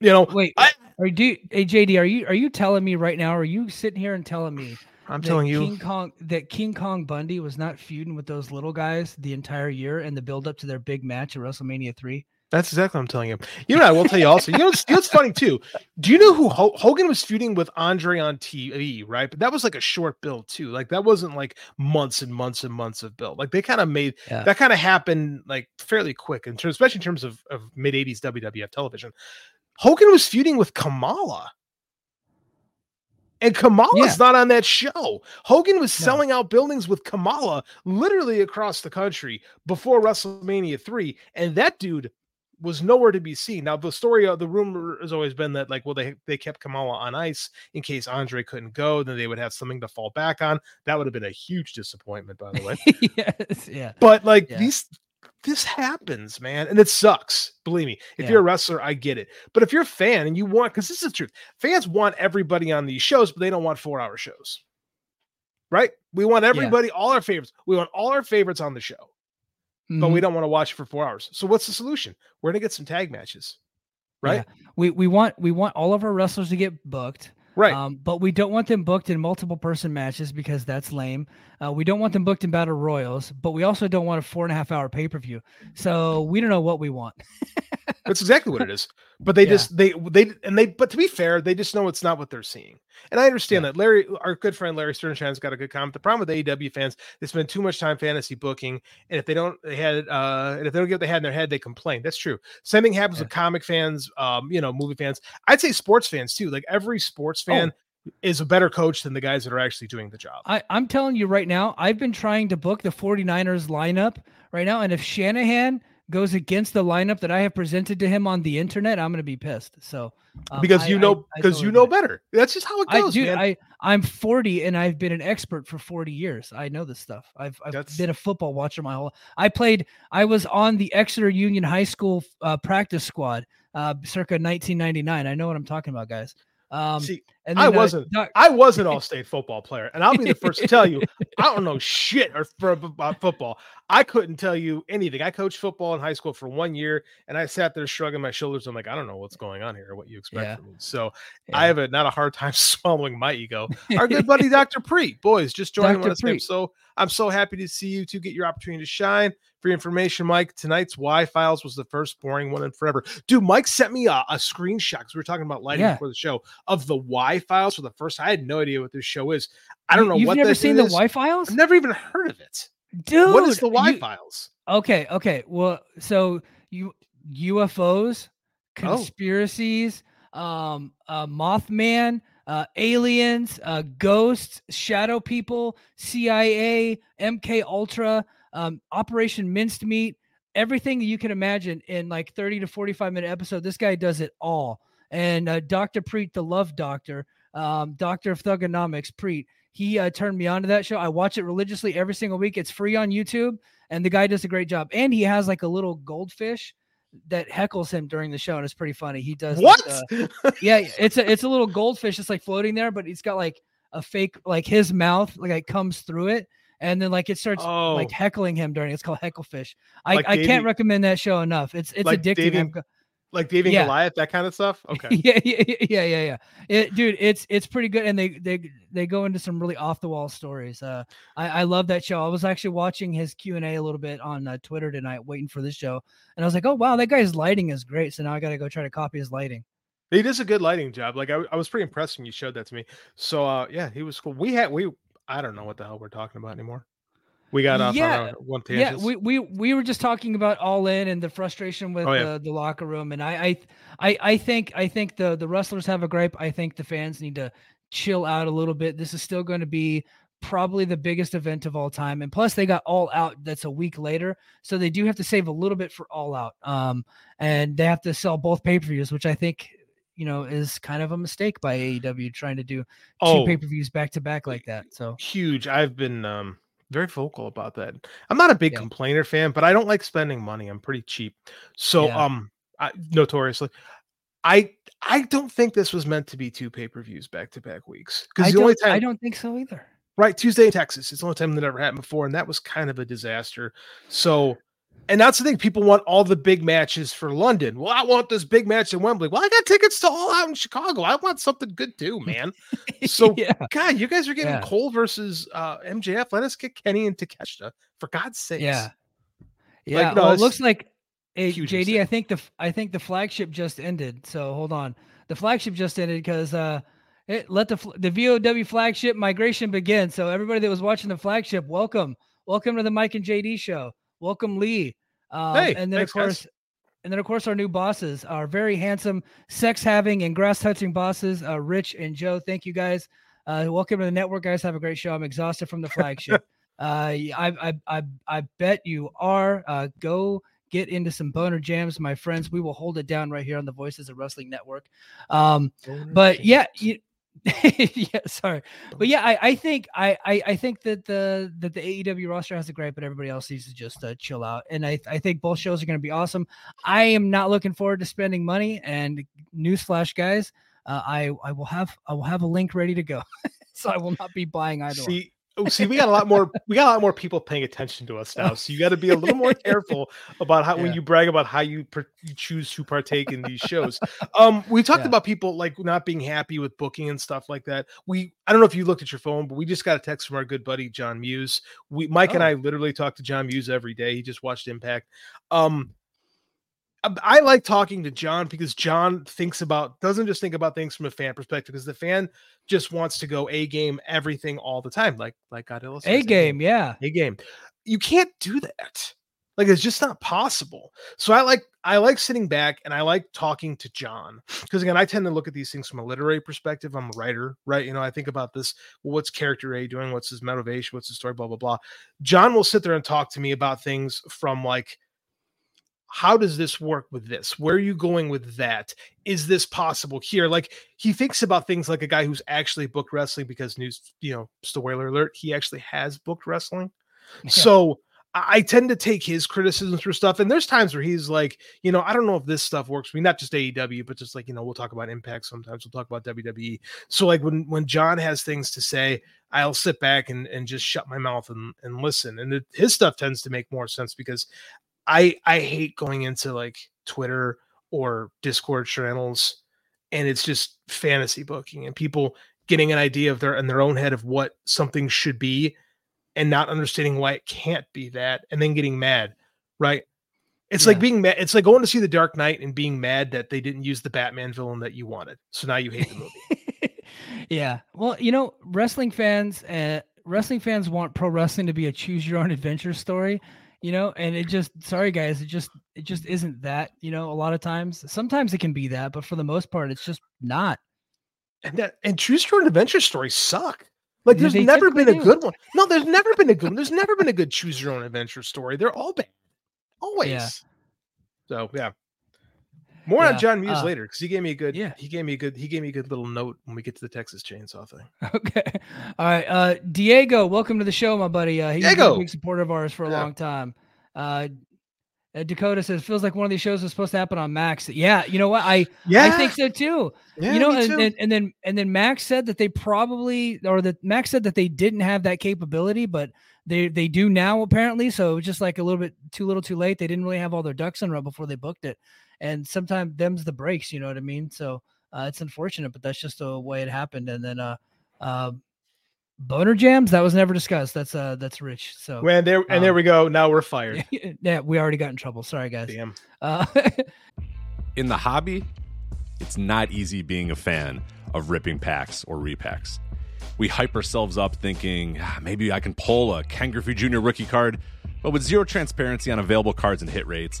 You know, wait. Hey JD, are you telling me right now? Are you sitting here and telling me? I'm telling you that King Kong Bundy was not feuding with those little guys the entire year and the build up to their big match at WrestleMania 3. That's exactly what I'm telling you. You know, I will tell you also. You know, it's funny too. Do you know who Hogan was feuding with Andre on TV? Right, but that was like a short build too. Like that wasn't like months and months and months of build. Like they kind of made that kind of happen like fairly quick, in terms, especially in terms of mid '80s WWF television. Hogan was feuding with Kamala, and Kamala's not on that show. Hogan was selling out buildings with Kamala literally across the country before WrestleMania 3, and that dude was nowhere to be seen. Now, the story of the rumor has always been that, like, well, they kept Kamala on ice in case Andre couldn't go, then they would have something to fall back on. That would have been a huge disappointment, by the way. But, like, this happens, man, and it sucks. Believe me, if you're a wrestler, I get it. But if you're a fan and you want, because this is the truth, fans want everybody on these shows, but they don't want 4-hour shows, right? We want everybody, all our favorites. We want all our favorites on the show, but we don't want to watch for 4 hours. So what's the solution? We're gonna get some tag matches, right? Yeah. We want all of our wrestlers to get booked. Right. But we don't want them booked in multiple person matches because that's lame. We don't want them booked in battle royals, but we also don't want a 4.5-hour pay-per-view. So we don't know what we want. That's exactly what it is. But they just, but to be fair, they just know it's not what they're seeing. And I understand that. Larry, our good friend, Larry Sternstein's got a good comment. The problem with AEW fans, they spend too much time fantasy booking. And if they don't get what they had in their head, they complain. That's true. Same thing happens with comic fans, movie fans. I'd say sports fans too. Like every sports fan is a better coach than the guys that are actually doing the job. I'm telling you right now, I've been trying to book the 49ers lineup right now. And if Shanahan goes against the lineup that I have presented to him on the internet, I'm going to be pissed. So because you know better. That's just how it goes. Dude, man. I'm 40 and I've been an expert for 40 years. I know this stuff. I've been a football watcher my whole life. I was on the Exeter Union High School practice squad circa 1999. I know what I'm talking about, guys. I was an all-state football player, and I'll be the first to tell you, I don't know shit about football. I couldn't tell you anything. I coached football in high school for 1 year, and I sat there shrugging my shoulders. I'm like, I don't know what's going on here, what you expect from me. So I have not a hard time swallowing my ego. Our good buddy, Dr. Preet, boys, just joining us. So I'm so happy to see you two get your opportunity to shine. For your information, Mike, tonight's Why Files was the first boring one in forever. Dude, Mike sent me a screenshot because we were talking about lighting before the show of the Why Files for the first. I had no idea what this show is. I don't know what this is. You've never seen the Why Files? I've never even heard of it. Dude, what is the Why Files? Okay. Well, so UFOs, conspiracies, Mothman, aliens, ghosts, shadow people, CIA, MK Ultra. Operation Minced Meat, everything you can imagine in like 30 to 45-minute episode. This guy does it all. And Dr. Preet, the love doctor, Doctor of Thugonomics, Preet, he turned me on to that show. I watch it religiously every single week. It's free on YouTube. And the guy does a great job. And he has like a little goldfish that heckles him during the show, and it's pretty funny. He does what? Yeah, it's a little goldfish that's like floating there, but it's got like a fake, like his mouth like comes through it, and then like it starts like heckling him during. It's called Hecklefish. I can't recommend that show enough. It's like addicting. Like David and Goliath, that kind of stuff. Okay. Yeah. Dude, it's pretty good, and they go into some really off the wall stories. I love that show. I was actually watching his Q&A a little bit on Twitter tonight, waiting for this show, and I was like, oh wow, that guy's lighting is great. So now I got to go try to copy his lighting. He does a good lighting job. Like I was pretty impressed when you showed that to me. So yeah, he was cool. I don't know what the hell we're talking about anymore. We got off on our one tangent. Yeah, we were just talking about All In and the frustration with the locker room, and I think the wrestlers have a gripe. I think the fans need to chill out a little bit. This is still going to be probably the biggest event of all time, and plus they got All Out. That's a week later, so they do have to save a little bit for All Out, and they have to sell both pay-per-views, which I think is kind of a mistake by AEW trying to do two pay-per-views back to back like that. So huge. I've been very vocal about that. I'm not a big complainer fan, but I don't like spending money. I'm pretty cheap. So, notoriously, I don't think this was meant to be two pay-per-views back-to-back weeks. Because I don't think so either. Right. Tuesday in Texas. It's the only time that ever happened before. And that was kind of a disaster. So, and that's the thing. People want all the big matches for London. Well, I want this big match in Wembley. Well, I got tickets to All Out in Chicago. I want something good too, man. So, God, you guys are getting Cole versus MJF. Let us get Kenny and Takeshita, for God's sake. Yeah. Like, no, well, it looks like JD. Mistake. I think the flagship just ended. So hold on, the flagship just ended because the VOW flagship migration begin. So everybody that was watching the flagship, welcome to the Mike and JD show. Welcome, Lee. And then, of course, our new bosses, our very handsome, sex-having, and grass-touching bosses, Rich and Joe. Thank you, guys. Welcome to the network, guys. Have a great show. I'm exhausted from the flagship. I bet you are. Go get into some boner jams, my friends. We will hold it down right here on the Voices of Wrestling Network. I think that the AEW roster has a gripe, but everybody else needs to just chill out. And I think both shows are going to be awesome. I am not looking forward to spending money. And newsflash, guys, I will have a link ready to go, so I will not be buying either. See, we got a lot more people paying attention to us now. So you got to be a little more careful about how when you brag about how you choose to partake in these shows. We talked about people like not being happy with booking and stuff like that. I don't know if you looked at your phone, but we just got a text from our good buddy John Muse. Mike and I literally talk to John Muse every day. He just watched Impact. I like talking to John because John doesn't just think about things from a fan perspective, because the fan just wants to go A game everything all the time. Like God illustrates. A game. You can't do that. Like, it's just not possible. So I like sitting back and I like talking to John, because again, I tend to look at these things from a literary perspective. I'm a writer, right? I think about this. Well, what's character A doing? What's his motivation? What's his story? Blah, blah, blah. John will sit there and talk to me about things from like, how does this work with this? Where are you going with that? Is this possible here? Like, he thinks about things like a guy who's actually booked wrestling, because spoiler alert, he actually has booked wrestling. Yeah. So I tend to take his criticisms for stuff. And there's times where he's like, I don't know if this stuff works for me, not just AEW, but just like, we'll talk about Impact. Sometimes we'll talk about WWE. So like when John has things to say, I'll sit back and just shut my mouth and listen. And his stuff tends to make more sense, because I hate going into like Twitter or Discord channels, and it's just fantasy booking and people getting an idea of in their own head of what something should be and not understanding why it can't be that, and then getting mad, right? It's like being mad. It's like going to see The Dark Knight and being mad that they didn't use the Batman villain that you wanted. So now you hate the movie. Yeah. Well, wrestling fans want pro wrestling to be a choose your own adventure story. And it just isn't that, a lot of times. Sometimes it can be that, but for the most part, it's just not. And true story adventure stories suck. Like, there's never been a good one. No, there's never been a good one. There's never been a good choose your own adventure story. They're all bad. Always. Yeah. So, yeah. More on John Muse later, because he gave me a good. Yeah, he gave me a good little note when we get to the Texas Chainsaw thing. Okay, all right. Diego, welcome to the show, my buddy. He's been a big supporter of ours for a long time. Dakota says it feels like one of these shows was supposed to happen on Max. Yeah, you know what? I think so too. Yeah, you know, me too. And then Max said that they probably, or that Max said that they didn't have that capability, but they do now apparently. So it was just like a little bit too little, too late. They didn't really have all their ducks in a row before they booked it. And sometimes them's the breaks, you know what I mean? So it's unfortunate, but that's just the way it happened. And then boner jams, that was never discussed. That's Rich. So when there and there we go. Now we're fired. Yeah, we already got in trouble. Sorry, guys. Damn. In the hobby, it's not easy being a fan of ripping packs or repacks. We hype ourselves up thinking, maybe I can pull a Ken Griffey Jr. rookie card, but with zero transparency on available cards and hit rates,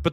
But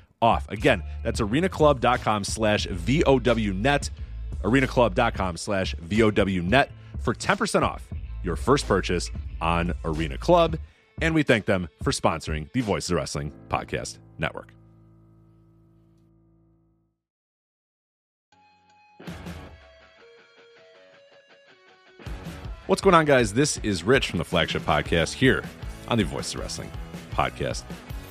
off. Again, that's arenaclub.com/VOWnet, arenaclub.com/VOWnet for 10% off your first purchase on Arena Club. And we thank them for sponsoring the Voices of Wrestling Podcast Network. What's going on, guys? This is Rich from the Flagship Podcast here on the Voices of Wrestling Podcast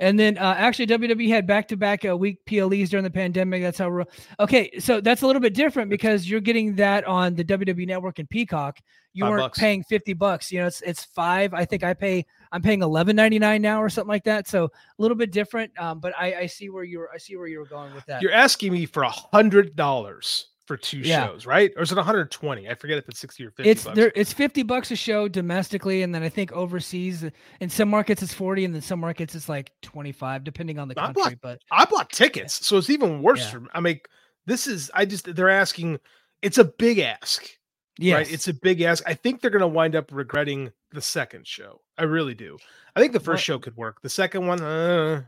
And then actually WWE had back-to-back week PLEs during the pandemic. That's how we're okay. So that's a little bit different because you're getting that on the WWE Network and Peacock. You weren't paying $50. You know, it's $5. I think I'm paying $11.99 now or something like that. So a little bit different. But I see where you were going with that. You're asking me for $100 for two shows, right? Or is it 120? I forget if it's 60 or 50. It's $50 a show domestically, and then I think overseas in some markets it's 40, and then some markets it's like 25, depending on the country. I bought tickets, so it's even worse for me. I mean, they're asking. It's a big ask. Yes. Right? It's a big ask. I think they're going to wind up regretting the second show. I really do. I think the first show could work. The second one, I'm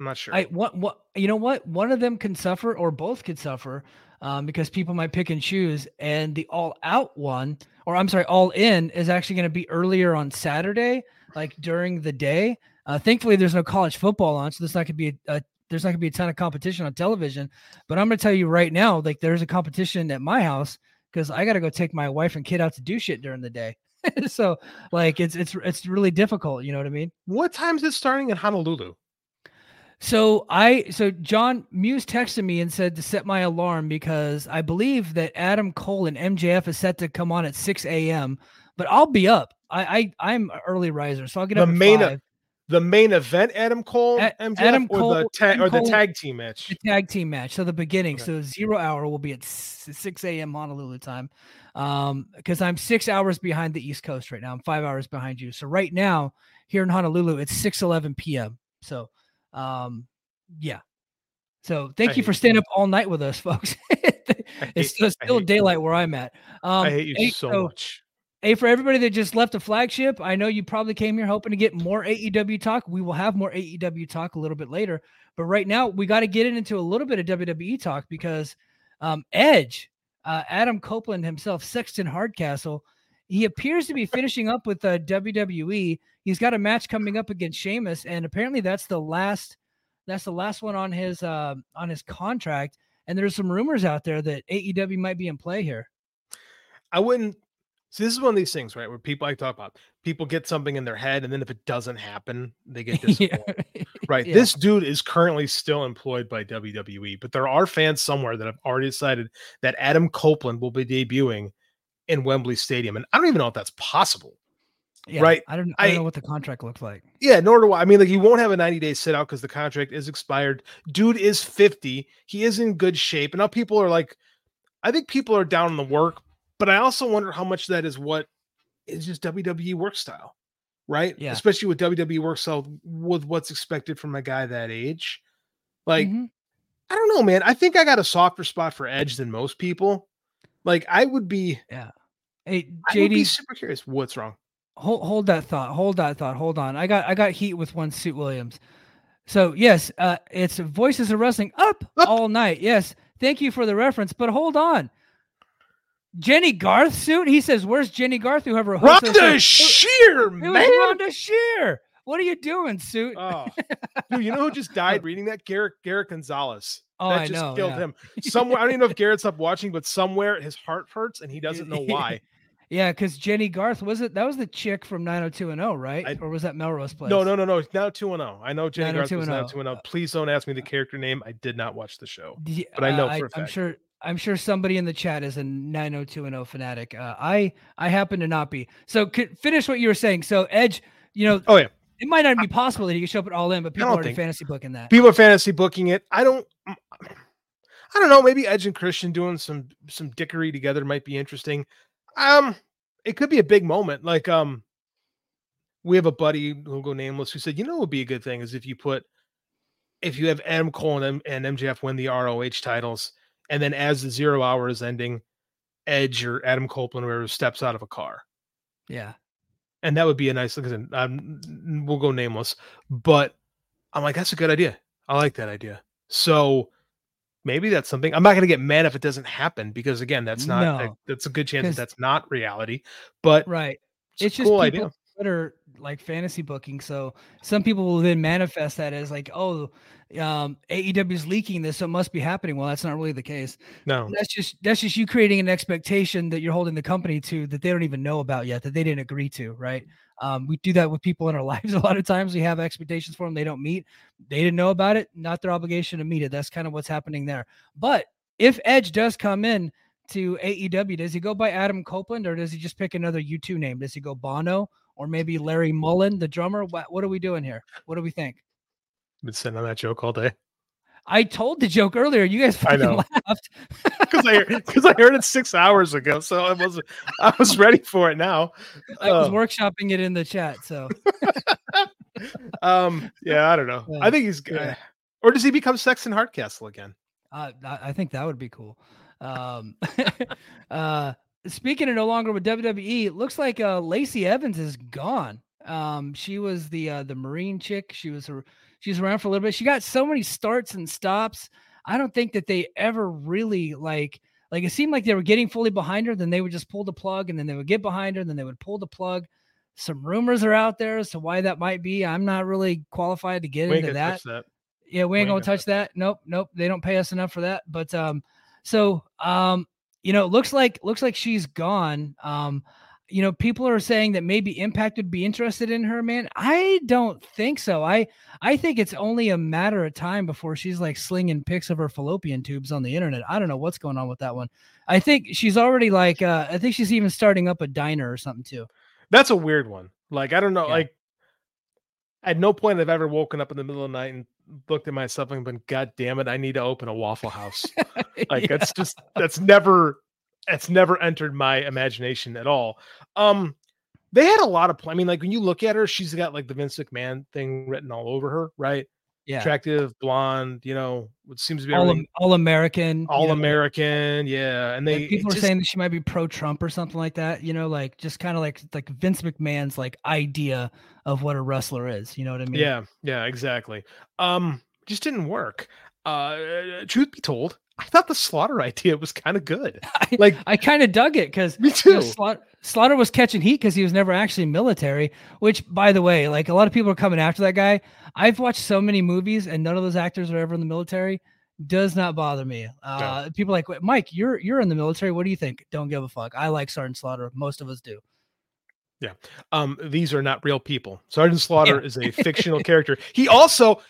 not sure. One of them can suffer, or both could suffer. Because people might pick and choose, and the all in is actually going to be earlier on Saturday, like during the day. Thankfully, there's no college football on, so there's not going to be a ton of competition on television. But I'm going to tell you right now, like there's a competition at my house because I got to go take my wife and kid out to do shit during the day. So like it's really difficult. You know what I mean? What time is it starting in Honolulu? So John Muse texted me and said to set my alarm because I believe that Adam Cole and MJF is set to come on at 6 a.m. But I'll be up. I'm an early riser, so I'll get up at 5. The main event, Adam Cole, MJF, the tag team match. The tag team match. So the beginning. Okay. So 0 hour will be at 6 a.m. Honolulu time. Because I'm 6 hours behind the East Coast right now. I'm 5 hours behind you. So right now here in Honolulu, it's 6:11 p.m. So. So thank you for staying up all night with us, folks. It's still daylight where I'm at. I hate you so much. Hey, for everybody that just left the flagship, I know you probably came here hoping to get more AEW talk. We will have more AEW talk a little bit later, but right now we got to get into a little bit of WWE talk because Edge, Adam Copeland himself, Sexton Hardcastle, he appears to be finishing up with WWE. He's got a match coming up against Sheamus, and apparently that's the last one on his contract. And there's some rumors out there that AEW might be in play here. So this is one of these things, right, where people get something in their head, and then if it doesn't happen, they get disappointed. Right? Yeah. This dude is currently still employed by WWE, but there are fans somewhere that have already decided that Adam Copeland will be debuting in Wembley Stadium. And I don't even know if that's possible. Yeah, right. I don't know what the contract looks like. Yeah, nor do I. I mean, like, he won't have a 90-day sit out because the contract is expired. Dude is 50. He is in good shape. And now people are like, I think people are down on the work, but I also wonder how much that is what is just WWE work style, right? Yeah. Especially with WWE work style, with what's expected from a guy that age. Like, I don't know, man. I think I got a softer spot for Edge than most people. Like, I would be, yeah. Hey, JD, I would be super curious. What's wrong? Hold that thought. Hold on. I got heat with one Suit Williams. So yes, it's Voices of Wrestling up all night. Yes. Thank you for the reference, but hold on. Jenny Garth suit. He says, where's Jenny Garth? Whoever hosts Rhonda Shear, man. Rhonda Shear. What are you doing, Suit? Oh, dude, you know who just died reading that? Garrett Gonzalez. Oh, that just killed him. Somewhere, I don't even know if Garrett stopped watching, but somewhere his heart hurts and he doesn't know why. Yeah, because Jenny Garth, that was the chick from 90210, right? Or was that Melrose Place? No. It's 90210. I know Jenny Garth was 90210. Please don't ask me the character name. I did not watch the show, but I know for a fact. I'm sure somebody in the chat is a 90210 fanatic. I happen to not be. So finish what you were saying. So Edge, oh yeah, it might not be possible that he could show up at All In, but people are fantasy booking that. People are fantasy booking it. I don't know. Maybe Edge and Christian doing some dickery together might be interesting. It could be a big moment. Like, we have a buddy who'll go nameless who said, what would be a good thing is if you have Adam Cole and MJF win the ROH titles, and then as the 0 hour is ending, Edge or Adam Copeland or whoever steps out of a car. Yeah. And that would be a nice look. We'll go nameless, but I'm like, that's a good idea. I like that idea. So maybe that's something. I'm not going to get mad if it doesn't happen, because again, that's a good chance that's not reality, but right. It's just cool idea. Twitter, like fantasy booking. So some people will then manifest that as like, AEW is leaking this, so it must be happening. Well, that's not really the case. No, that's just you creating an expectation that you're holding the company to that they don't even know about yet, that they didn't agree to. Right. We do that with people in our lives. A lot of times we have expectations for them. They don't meet. They didn't know about it. Not their obligation to meet it. That's kind of what's happening there. But if Edge does come in to AEW, does he go by Adam Copeland, or does he just pick another U2 name? Does he go Bono? Or maybe Larry Mullen, the drummer? What are we doing here? What do we think? I've been sitting on that joke all day. I told the joke earlier. You guys fucking laughed. Because I heard it 6 hours ago, so I was ready for it now. I was workshopping it in the chat, so. Yeah, I don't know. I think he's good. Yeah. Or does he become Sexton Hardcastle again? I think that would be cool. Speaking of no longer with WWE, it looks like Lacey Evans is gone. She was the Marine chick. She's around for a little bit. She got so many starts and stops. I don't think that they ever really like it seemed like they were getting fully behind her. Then they would just pull the plug, and then they would get behind her, and then they would pull the plug. Some rumors are out there as to why that might be. I'm not really qualified to get into that. Yeah, we ain't gonna touch that. Nope. They don't pay us enough for that. But it looks like she's gone. People are saying that maybe Impact would be interested in her, man. I don't think so. I think it's only a matter of time before she's like slinging pics of her fallopian tubes on the internet. I don't know what's going on with that one. I think she's already I think she's even starting up a diner or something too. That's a weird one. Like, I don't know. Yeah. Like, at no point I've ever woken up in the middle of the night and looked at myself and been, God damn it, I need to open a Waffle House. That's never entered my imagination at all. They had a lot of when you look at her, she's got like the Vince McMahon thing written all over her, right? Yeah. Attractive, blonde, what seems to be all American. Yeah. And people are saying that she might be pro Trump or something like that, just kind of like Vince McMahon's like idea of what a wrestler is. You know what I mean? Yeah, exactly. Just didn't work. Truth be told, I thought the Slaughter idea was kind of good. I kind of dug it because Slaughter was catching heat because he was never actually military, which, by the way, a lot of people are coming after that guy. I've watched so many movies and none of those actors are ever in the military. Does not bother me. No. People are like, Mike, you're in the military. What do you think? Don't give a fuck. I like Sergeant Slaughter. Most of us do. Yeah. These are not real people. Sergeant Slaughter is a fictional character. He also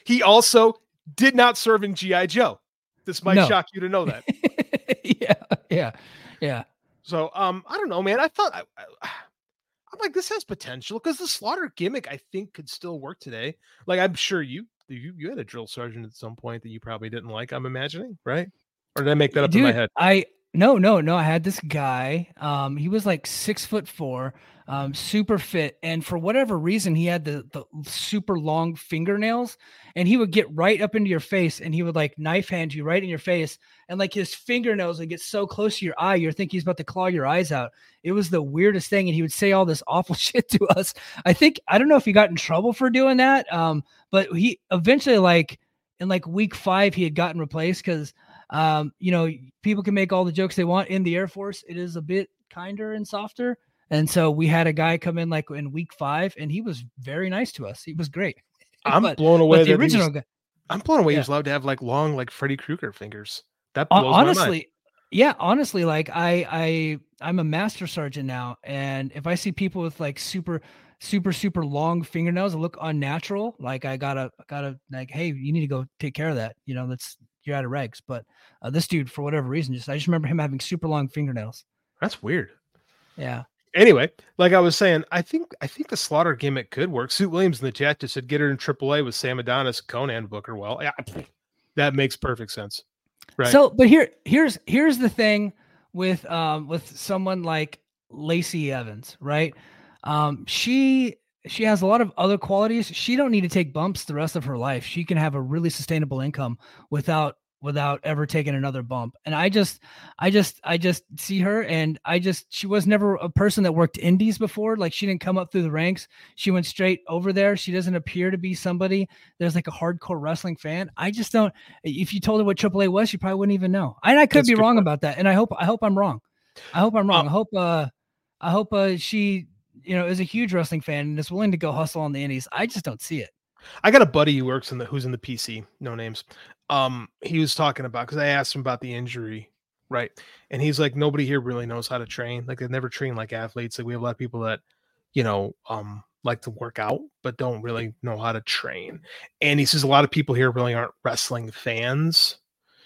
did not serve in G.I. Joe. This might shock you to know that. Yeah. So, I don't know, man. I thought I'm like, this has potential because the Slaughter gimmick, I think, could still work today. Like, I'm sure you had a drill sergeant at some point that you probably didn't like, I'm imagining, right? Or did I make that up in my head? No. I had this guy. He was like 6'4", super fit. And for whatever reason, he had the super long fingernails, and he would get right up into your face, and he would knife hand you right in your face. And his fingernails would get so close to your eye, you're thinking he's about to claw your eyes out. It was the weirdest thing. And he would say all this awful shit to us. I don't know if he got in trouble for doing that. But he eventually in week 5, he had gotten replaced because people can make all the jokes they want in the Air Force. It is a bit kinder and softer. And so we had a guy come in in week 5, and he was very nice to us. He was great. I'm blown away. The original guy. I'm blown away. Yeah. He was allowed to have like long, like Freddy Krueger fingers. That blows my mind. Yeah, honestly, like I'm a master sergeant now, and if I see people with like super long fingernails that look unnatural, like I gotta like, hey, you need to go take care of that. You know, that's, you're out of regs. But this dude, for whatever reason, I just remember him having super long fingernails. That's weird. Yeah. Anyway, like I was saying, I think the Slaughter gimmick could work. Sue Williams in the chat just said, get her in AAA with Sam Adonis, Conan Booker. Well, yeah, that makes perfect sense. Right. So, but here's the thing with someone like Lacey Evans, right? She has a lot of other qualities. She don't need to take bumps the rest of her life. She can have a really sustainable income without ever taking another bump. And I just see her, and she was never a person that worked indies before. Like, she didn't come up through the ranks. She went straight over there. She doesn't appear to be somebody that's like a hardcore wrestling fan. I just don't, if you told her what AAA was, she probably wouldn't even know. And I could be wrong about that. And I hope I'm wrong. I hope she, you know, is a huge wrestling fan and is willing to go hustle on the indies. I just don't see it. I got a buddy who works who's in the PC, no names. He was talking about, because I asked him about the injury, right? And he's like, nobody here really knows how to train. Like, they've never trained like athletes. Like, we have a lot of people that, you know, like to work out, but don't really know how to train. And he says a lot of people here really aren't wrestling fans.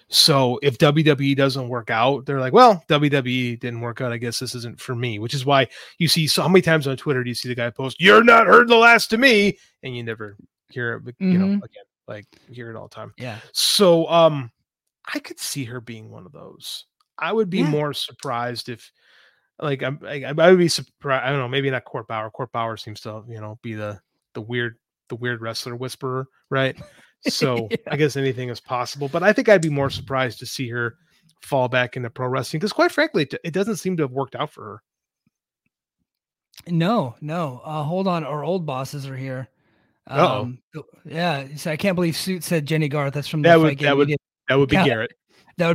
So if WWE doesn't work out, they're like, well, WWE didn't work out, I guess this isn't for me, which is why you see so many times on Twitter, do you see the guy post, you're not heard the last of me, and you never hear it, you know, again, like hear it all the time. Yeah. So I could see her being one of those. I would be more surprised if, like, I would be surprised. I don't know, maybe not Court Bauer. Court Bauer seems to, you know, be the weird wrestler whisperer, right? So yeah. I guess anything is possible, but I think I'd be more surprised to see her fall back into pro wrestling, because quite frankly, it doesn't seem to have worked out for her. No. Hold on. Our old bosses are here. Yeah. So I can't believe Suit said Jenny Garth. That's from that would be Garrett. That would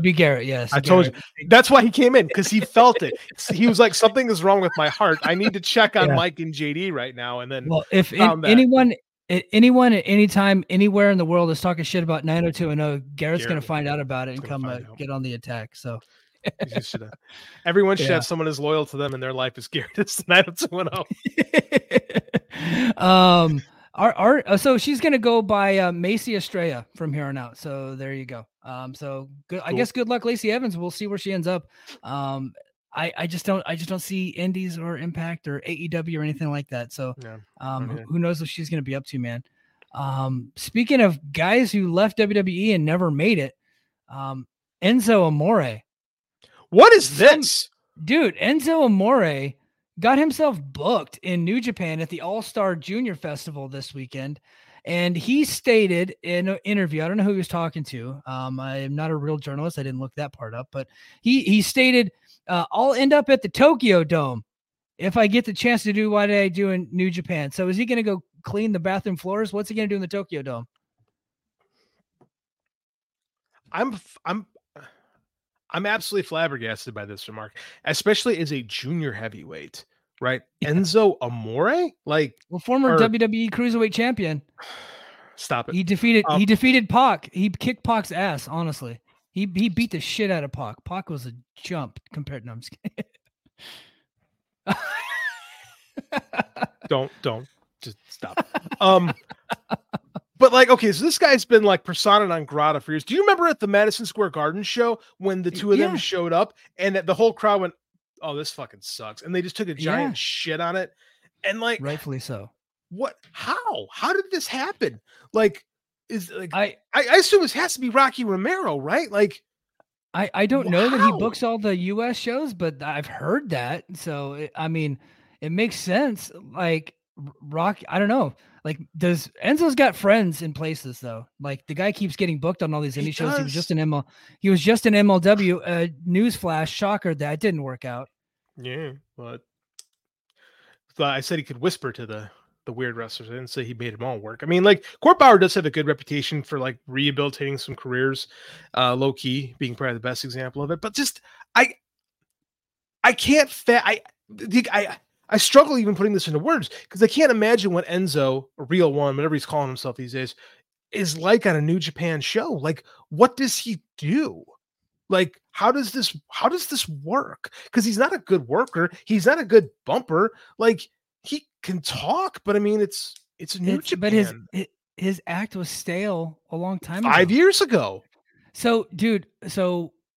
be Garrett. Yes. I told you. That's why he came in, because he felt it. He was like, something is wrong with my heart. I need to check on Mike and JD right now. And then, well, if anyone at any time, anywhere in the world is talking shit about 90210, Garrett's going to find out about it and come get on the attack. So everyone should have someone as loyal to them in their life as Garrett is 90210. So she's going to go by Macy Estrella from here on out. So there you go. So good. Cool. I guess good luck, Lacey Evans. We'll see where she ends up. I just don't see indies or Impact or AEW or anything like that. So who knows what she's going to be up to, man. Speaking of guys who left WWE and never made it, Enzo Amore. What is this? Dude, Enzo Amore got himself booked in New Japan at the All-Star Junior Festival this weekend. And he stated in an interview, I don't know who he was talking to. I am not a real journalist. I didn't look that part up, but he stated, I'll end up at the Tokyo Dome if I get the chance to do what I do in New Japan. So is he going to go clean the bathroom floors? What's he going to do in the Tokyo Dome? I'm absolutely flabbergasted by this remark, especially as a junior heavyweight, right? Yeah. Enzo Amore, former WWE Cruiserweight champion. Stop it. He defeated Pac. He kicked Pac's ass. Honestly, he beat the shit out of Pac. Pac was a jump compared to. No, I'm just kidding. Don't just stop. But like, okay, so this guy's been like persona non grata for years. Do you remember at the Madison Square Garden show when the two of them showed up and the whole crowd went, "Oh, this fucking sucks," and they just took a giant shit on it, and like, rightfully so. What? How? How did this happen? Like, I assume this has to be Rocky Romero, right? Like, I don't know that he books all the U.S. shows, but I've heard that. So it makes sense. Like, Rocky, I don't know. Like, does Enzo's got friends in places though? Like, the guy keeps getting booked on all these indie shows. He was just an MLW. Newsflash, shocker, that didn't work out. Yeah, but so I said he could whisper to the weird wrestlers. I didn't say he made them all work. I mean, like, Court Bauer does have a good reputation for like rehabilitating some careers, low key being probably the best example of it. But just I struggle even putting this into words, because I can't imagine what Enzo, a real one, whatever he's calling himself these days, is like on a New Japan show. Like, what does he do? Like, how does this work? Because he's not a good worker. He's not a good bumper. Like, he can talk, but I mean, it's New Japan. But his act was stale a long time ago. 5 years ago. So, dude,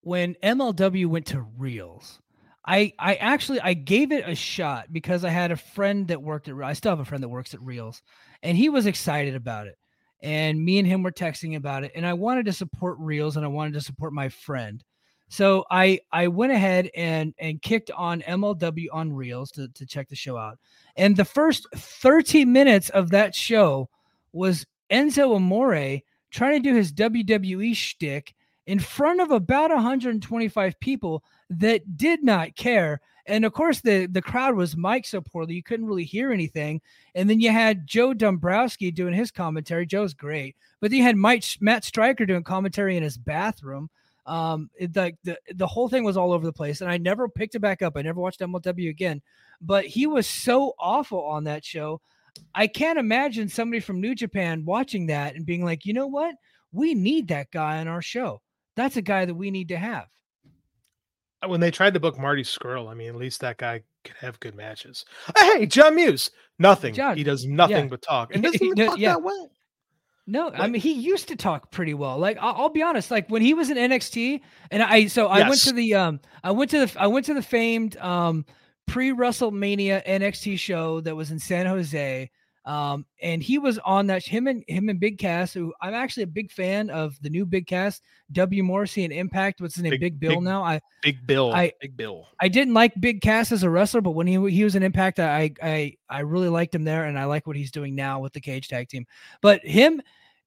when MLW went to Reels, I gave it a shot because I had a friend that worked at Reels. I still have a friend that works at Reels, and he was excited about it. And me and him were texting about it, and I wanted to support Reels, and I wanted to support my friend. So I went ahead and kicked on MLW on Reels to check the show out. And the first 30 minutes of that show was Enzo Amore trying to do his WWE shtick in front of about 125 people that did not care. And of course, the crowd was mic'd so poorly, you couldn't really hear anything. And then you had Joe Dombrowski doing his commentary. Joe's great. But then you had Matt Stryker doing commentary in his bathroom. The whole thing was all over the place. And I never picked it back up. I never watched MLW again. But he was so awful on that show. I can't imagine somebody from New Japan watching that and being like, you know what? We need that guy on our show. That's a guy that we need to have. When they tried to book Marty Scurll, I mean, at least that guy could have good matches. Hey, John Muse, nothing. He does nothing but talk. And doesn't even talk that well. No, like, I mean, he used to talk pretty well. Like, I'll be honest, like when he was in NXT, and I went to the famed pre-WrestleMania NXT show that was in San Jose. And he was on that, him and Big Cass, who I'm actually a big fan of the new Big Cass, W. Morrissey and Impact. What's his name? Big Bill now. Big Bill. I didn't like Big Cass as a wrestler, but when he was in Impact, I really liked him there, and I like what he's doing now with the cage tag team. But him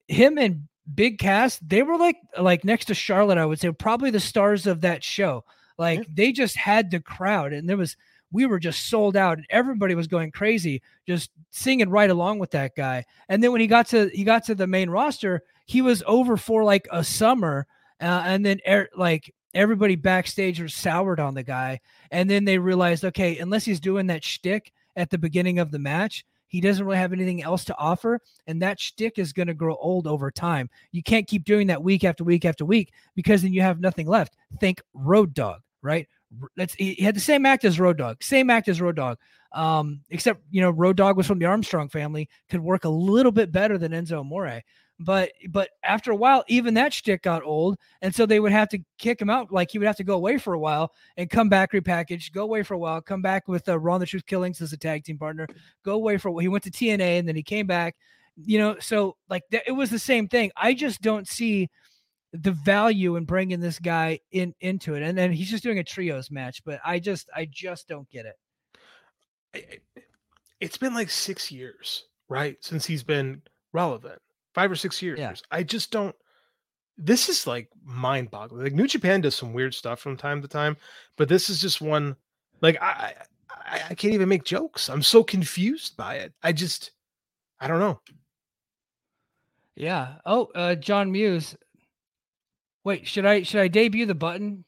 and Big Cass, they were like next to Charlotte, I would say, probably the stars of that show. Like they just had the crowd, and we were just sold out, and everybody was going crazy, just singing right along with that guy. And then when he got to the main roster, he was over for like a summer. And then like everybody backstage was soured on the guy. And then they realized, okay, unless he's doing that shtick at the beginning of the match, he doesn't really have anything else to offer. And that shtick is going to grow old over time. You can't keep doing that week after week after week, because then you have nothing left. Think Road Dog, right? He had the same act as Road Dog, except, you know, Road Dog was from the Armstrong family, could work a little bit better than Enzo Amore. But after a while, even that shtick got old. And so they would have to kick him out. Like, he would have to go away for a while and come back repackaged, go away for a while, come back with Raw and the Truth Killings as a tag team partner, go away for a while. He went to TNA and then he came back, you know, so like it was the same thing. I just don't see the value in bringing this guy into it. And then he's just doing a trios match, but I just don't get it. It's been like 6 years, right? Since he's been relevant, 5 or 6 years. Yeah. This is like mind boggling. Like, New Japan does some weird stuff from time to time, but this is just one, like, I can't even make jokes. I'm so confused by it. I don't know. Yeah. Oh, John Muse. Wait, should I debut the button?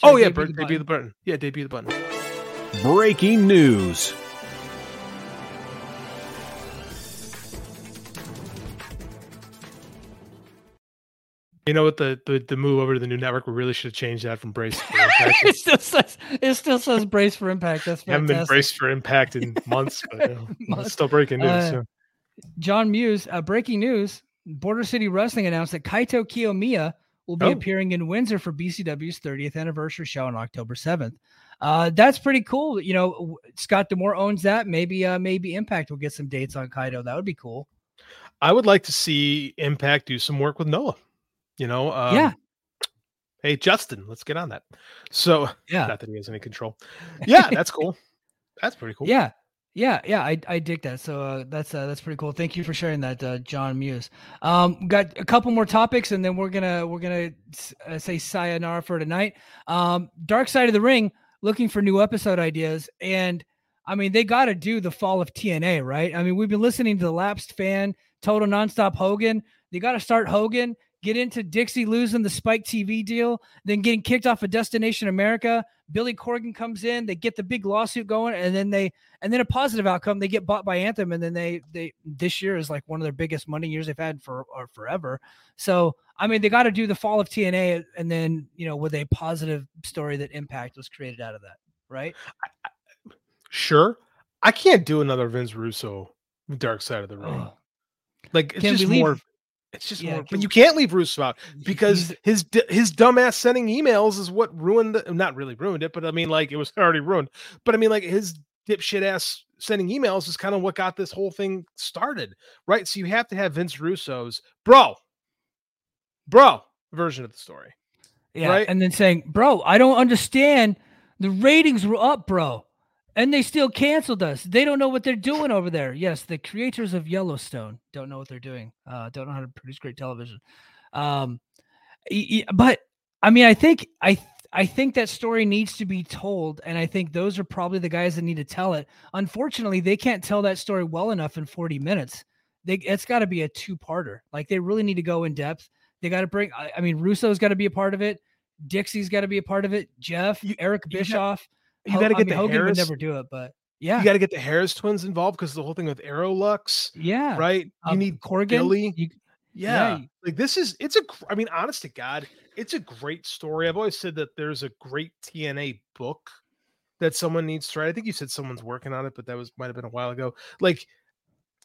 Debut the button. Yeah, debut the button. Breaking news. You know what, the move over to the new network, we really should have changed that from Brace for Impact. it still says Brace for Impact. That's fantastic. Haven't been Brace for Impact in months, but it's still breaking news. So. John Muse, breaking news. Border City Wrestling announced that Kaito Kiyomiya will be appearing in Windsor for BCW's 30th anniversary show on October 7th. That's pretty cool. You know, Scott D'Amore owns that. Maybe Impact will get some dates on Kaito. That would be cool. I would like to see Impact do some work with Noah. You know, yeah. Hey, Justin, let's get on that. So, yeah, not that he has any control. Yeah, that's cool. That's pretty cool. Yeah. Yeah, I dig that. So that's pretty cool. Thank you for sharing that, John Muse. Got a couple more topics, and then we're gonna say sayonara for tonight. Dark Side of the Ring, looking for new episode ideas, and I mean, they got to do the fall of TNA, right? I mean, we've been listening to the Lapsed Fan, Total Nonstop Hogan. They got to start Hogan. get into Dixie losing the Spike TV deal, then getting kicked off of Destination America. Billy Corgan comes in, they get the big lawsuit going, and then a positive outcome. They get bought by Anthem, and then they this year is like one of their biggest money years they've had for forever. So I mean, they got to do the fall of TNA, and then with a positive story that Impact was created out of that, right? Sure, I can't do another Vince Russo Dark Side of the Ring. Like it's just more. It's just more, but you can't leave Russo out because his dumbass sending emails is what ruined the, not really ruined it, but I mean, like it was already ruined. But I mean, like his dipshit ass sending emails is kind of what got this whole thing started, right? So you have to have Vince Russo's bro version of the story, right? And then saying, "Bro, I don't understand. The ratings were up, bro, and they still canceled us. They don't know what they're doing over there." Yes, the creators of Yellowstone don't know what they're doing. Don't know how to produce great television. But I mean, I think that story needs to be told, and I think those are probably the guys that need to tell it. Unfortunately, they can't tell that story well enough in 40 minutes. It's got to be a two-parter. Like they really need to go in depth. They got to bring. I mean, Russo's got to be a part of it. Dixie's got to be a part of it. Jeff, Eric Bischoff. You got to get Hogan Harris, would never do it, but you got to get the Harris twins involved because the whole thing with Aerolux, right? You need Corgan, Billy, Like this is I mean, honest to God, it's a great story. I've always said that there's a great TNA book that someone needs to write. I think you said someone's working on it, but that might have been a while ago. Like,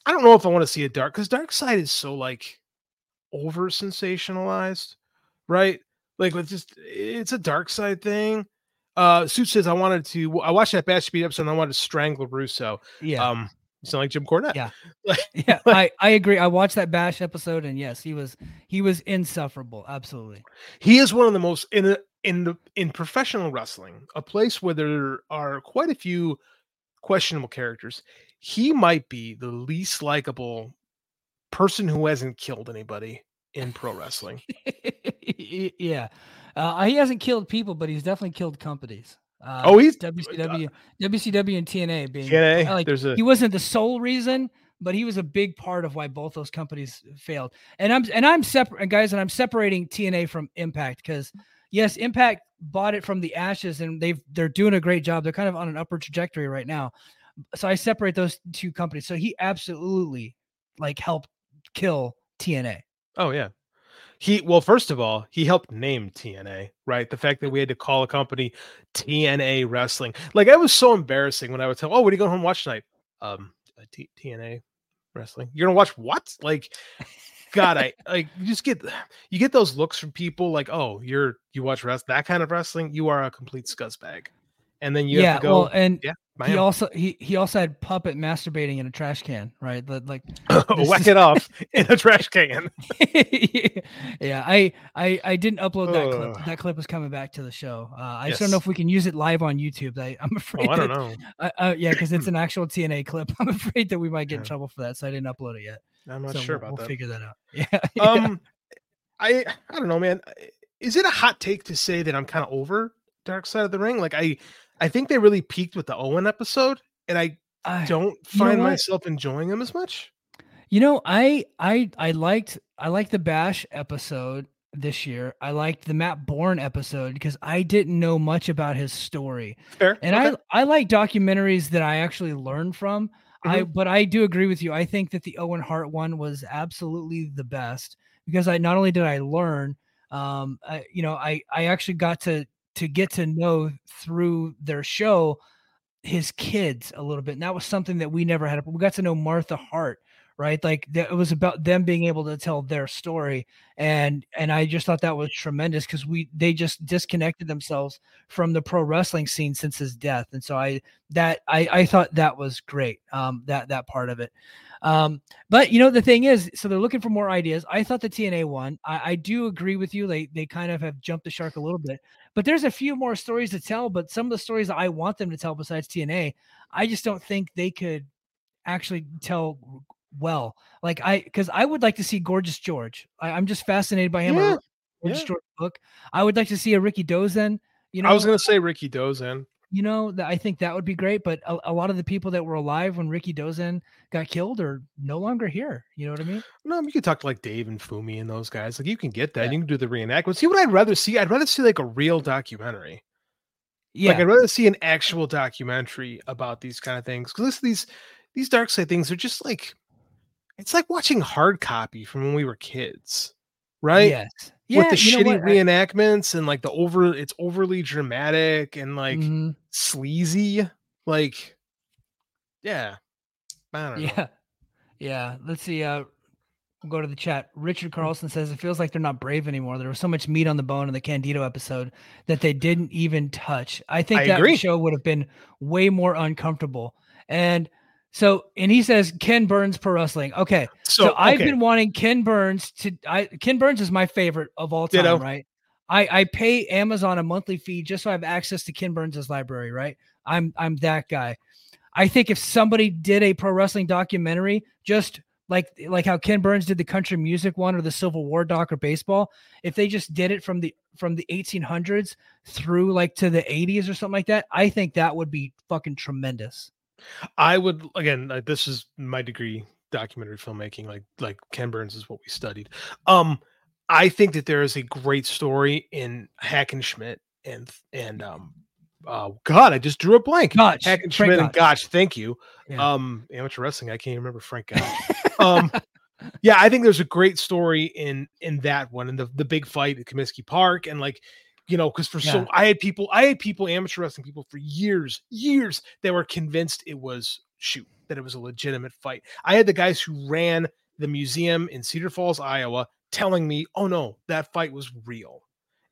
I don't know if I want to see a because Dark Side is so like over sensationalized, right? Like, with it's a Dark Side thing. Suit says I watched that Bash Beat episode and I wanted to strangle Russo. You sound like Jim Cornette. I agree. I watched that Bash episode and yes, he was insufferable. Absolutely. He is one of the most in professional wrestling, a place where there are quite a few questionable characters. He might be the least likable person who hasn't killed anybody in pro wrestling. He hasn't killed people, but he's definitely killed companies. He's WCW and TNA being TNA. He wasn't the sole reason, but he was a big part of why both those companies failed. And I'm separating TNA from Impact because yes, Impact bought it from the ashes and they're doing a great job. They're kind of on an upward trajectory right now. So I separate those two companies. So he absolutely like helped kill TNA. Oh yeah. First of all, he helped name TNA, right? The fact that we had to call a company TNA Wrestling. Like, I was so embarrassing when I would tell, what are you going home and watch tonight? TNA Wrestling. You're going to watch what? Like, God, you get those looks from people like, oh, you watch that kind of wrestling. You are a complete scuzzbag. And then you have to go. Well, and he also had puppet masturbating in a trash can, right? Like whack it off in a trash can. I didn't upload that clip. That clip was coming back to the show. I just don't know if we can use it live on YouTube. I'm afraid. I don't know. Because it's an actual TNA clip. I'm afraid that we might get in trouble for that, so I didn't upload it yet. I'm not sure about that. We'll figure that out. Yeah. I don't know, man. Is it a hot take to say that I'm kind of over Dark Side of the Ring? Like I think they really peaked with the Owen episode, and I don't find myself enjoying them as much. I liked the Bash episode this year. I liked the Matt Bourne episode because I didn't know much about his story. Fair. And okay. I like documentaries that I actually learn from. Mm-hmm. But I do agree with you. I think that the Owen Hart one was absolutely the best because I not only did I learn, I actually got to get to know through their show, his kids a little bit. And that was something that we never had. We got to know Martha Hart, right? Like it was about them being able to tell their story. And I just thought that was tremendous because they just disconnected themselves from the pro wrestling scene since his death. And so I thought that was great. That part of it. But the thing is, so they're looking for more ideas. I thought the TNA one, I do agree with you. They kind of have jumped the shark a little bit, but there's a few more stories to tell, but some of the stories that I want them to tell besides TNA, I just don't think they could actually tell well. Like cause I would like to see Gorgeous George. I'm just fascinated by him. Gorgeous George book. I would like to see a Rikidōzan. I was going to say Rikidōzan. You know, I think that would be great. But a lot of the people that were alive when Rikidōzan got killed are no longer here. You know what I mean? No, you can talk to like Dave and Fumi and those guys. Like you can get that. Yeah. You can do the reenactment. See what I'd rather see? I'd rather see like a real documentary. Yeah. Like I'd rather see an actual documentary about these kind of things. Because these dark side things are just like, it's like watching hard copy from when we were kids. Right? Yes. Yeah, with the shitty reenactments and like it's overly dramatic and like sleazy. Like, yeah. I don't know. Yeah. Yeah. Let's see. We'll go to the chat. Richard Carlson says it feels like they're not brave anymore. There was so much meat on the bone in the Candido episode that they didn't even touch. I think that show would have been way more uncomfortable. And he says Ken Burns pro wrestling. Okay. So I've been wanting Ken Burns Ken Burns is my favorite of all time, right? I pay Amazon a monthly fee just so I have access to Ken Burns' library, right? I'm that guy. I think if somebody did a pro wrestling documentary, just like how Ken Burns did the country music one or the Civil War doc or baseball, if they just did it from the 1800s through like to the 80s or something like that, I think that would be fucking tremendous. I would, again, this is my degree, documentary filmmaking, like Ken Burns is what we studied. I think that there is a great story in Hackenschmidt and God, I just drew a blank. Gotch, Hackenschmidt and Gotch. Thank you. Yeah. Amateur wrestling. I can't remember Frank Gotch. Yeah, I think there's a great story in that one and the big fight at Comiskey Park and like, you know, because I had amateur wrestling people for years that were convinced that it was a legitimate fight. I had the guys who ran the museum in Cedar Falls, Iowa, telling me, "Oh no, that fight was real."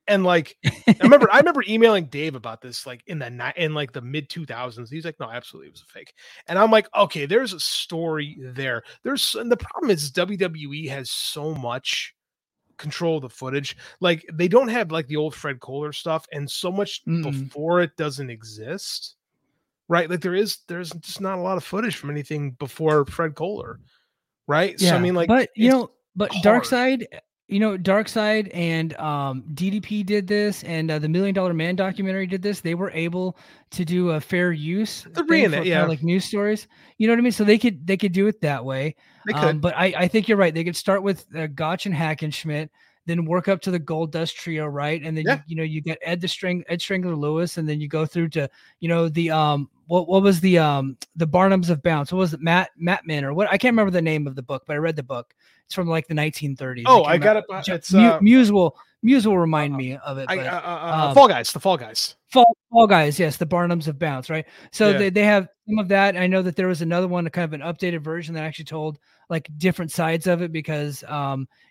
And like, I remember emailing Dave about this, like in the mid 2000s. He's like, "No, absolutely, it was a fake." And I'm like, "Okay, there's a story there." And the problem is WWE has so much control the footage, like they don't have like the old Fred Kohler stuff and so much before it doesn't exist, right? Like there's just not a lot of footage from anything before Fred Kohler, right? Yeah, so I mean, like, but you know, but Dark Side and DDP did this, and the $1 Million Man documentary did this. They were able to do a fair use kind of like news stories, you know what I mean? So they could do it that way. But I think you're right. They could start with Gotch and Hackenschmidt, then work up to the Gold Dust Trio, right? And then you get Ed Strangler Lewis, and then you go through to the Barnums of Bounce. What was it, Mattman or what? I can't remember the name of the book, but I read the book. It's from like the 1930s. Oh, I got it. It's Muse will remind me of it. The Fall Guys. Fall Guys, yes, the Barnums of Bounce, right? So they have some of that. I know that there was another one, kind of an updated version that actually told like different sides of it because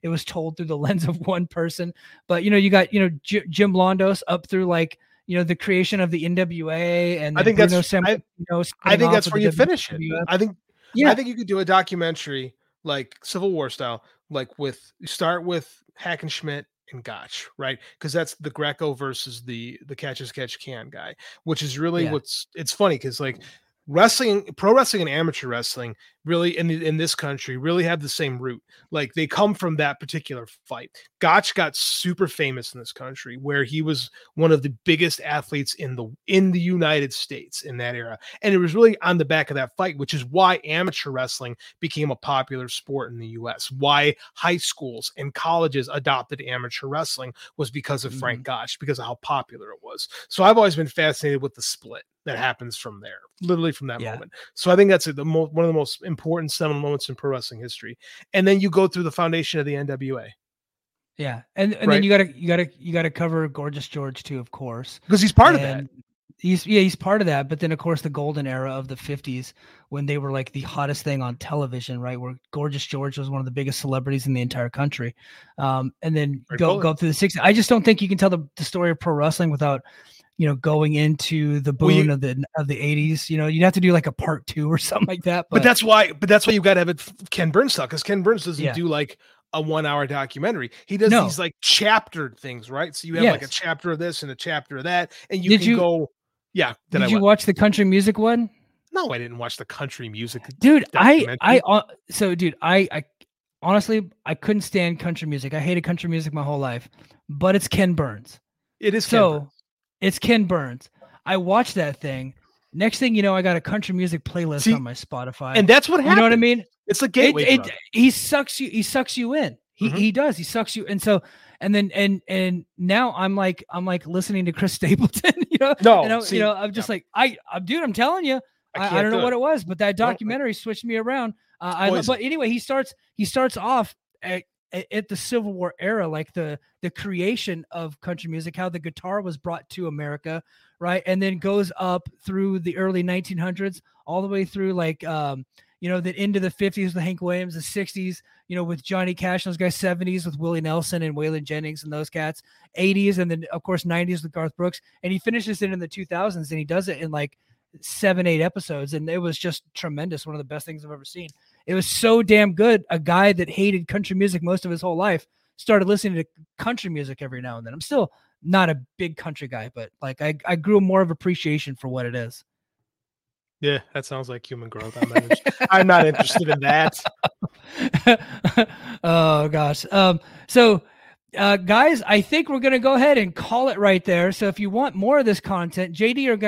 it was told through the lens of one person. But, you got, Jim Londos up through like, the creation of the NWA. And I think that's where you finish it. I think you could do a documentary like Civil War style, like you start with Hackenschmidt and Gotch, right? Because that's the Greco versus the catch as catch can guy, which is really it's funny because like wrestling, pro wrestling and amateur wrestling really in this country really have the same root. Like they come from that particular fight. Gotch got super famous in this country where he was one of the biggest athletes in the United States in that era. And it was really on the back of that fight, which is why amateur wrestling became a popular sport in the US. Why high schools and colleges adopted amateur wrestling was because of Frank Gotch, because of how popular it was. So I've always been fascinated with the split that happens from there, literally from that moment. So I think that's one of the most important seminal moments in pro wrestling history. And then you go through the foundation of the NWA. Yeah. And right? Then you gotta cover Gorgeous George too, of course, because he's part of that. He's part of that. But then of course the golden era of the 50s, when they were like the hottest thing on television, right? Where Gorgeous George was one of the biggest celebrities in the entire country. And then go through the 60s. I just don't think you can tell the story of pro wrestling without, going into the boom of the 80s, you'd have to do like a part 2 or something like that. But that's why you got to have it Ken Burns style, because Ken Burns doesn't do like a 1-hour documentary. He does these like chaptered things, right? So you have like a chapter of this and a chapter of that, and Did you watch the country music one? No, I didn't watch the country music. Dude, I honestly I couldn't stand country music. I hated country music my whole life, but it's Ken Burns. It's Ken Burns. I watched that thing. Next thing you know, I got a country music playlist on my Spotify. And that's what happened. You know what I mean? It's a gateway. He sucks you in. He does. He sucks you. And so, and now I'm like listening to Chris Stapleton, you know? I'm telling you, I don't know what it was, but that documentary switched me around. But anyway, he starts off at the Civil War era, like the creation of country music, how the guitar was brought to America, right? And then goes up through the early 1900s, all the way through like, the end of the 50s with Hank Williams, the 60s, with Johnny Cash, those guys, 70s with Willie Nelson and Waylon Jennings and those cats, 80s, and then, of course, 90s with Garth Brooks. And he finishes it in the 2000s, and he does it in like 7-8 episodes, and it was just tremendous. One of the best things I've ever seen. It was so damn good. A guy that hated country music most of his whole life started listening to country music every now and then. I'm still not a big country guy, but like I grew more of appreciation for what it is. Yeah, that sounds like human growth. I'm not interested in that. Oh gosh. So guys, I think we're going to go ahead and call it right there. So if you want more of this content, JD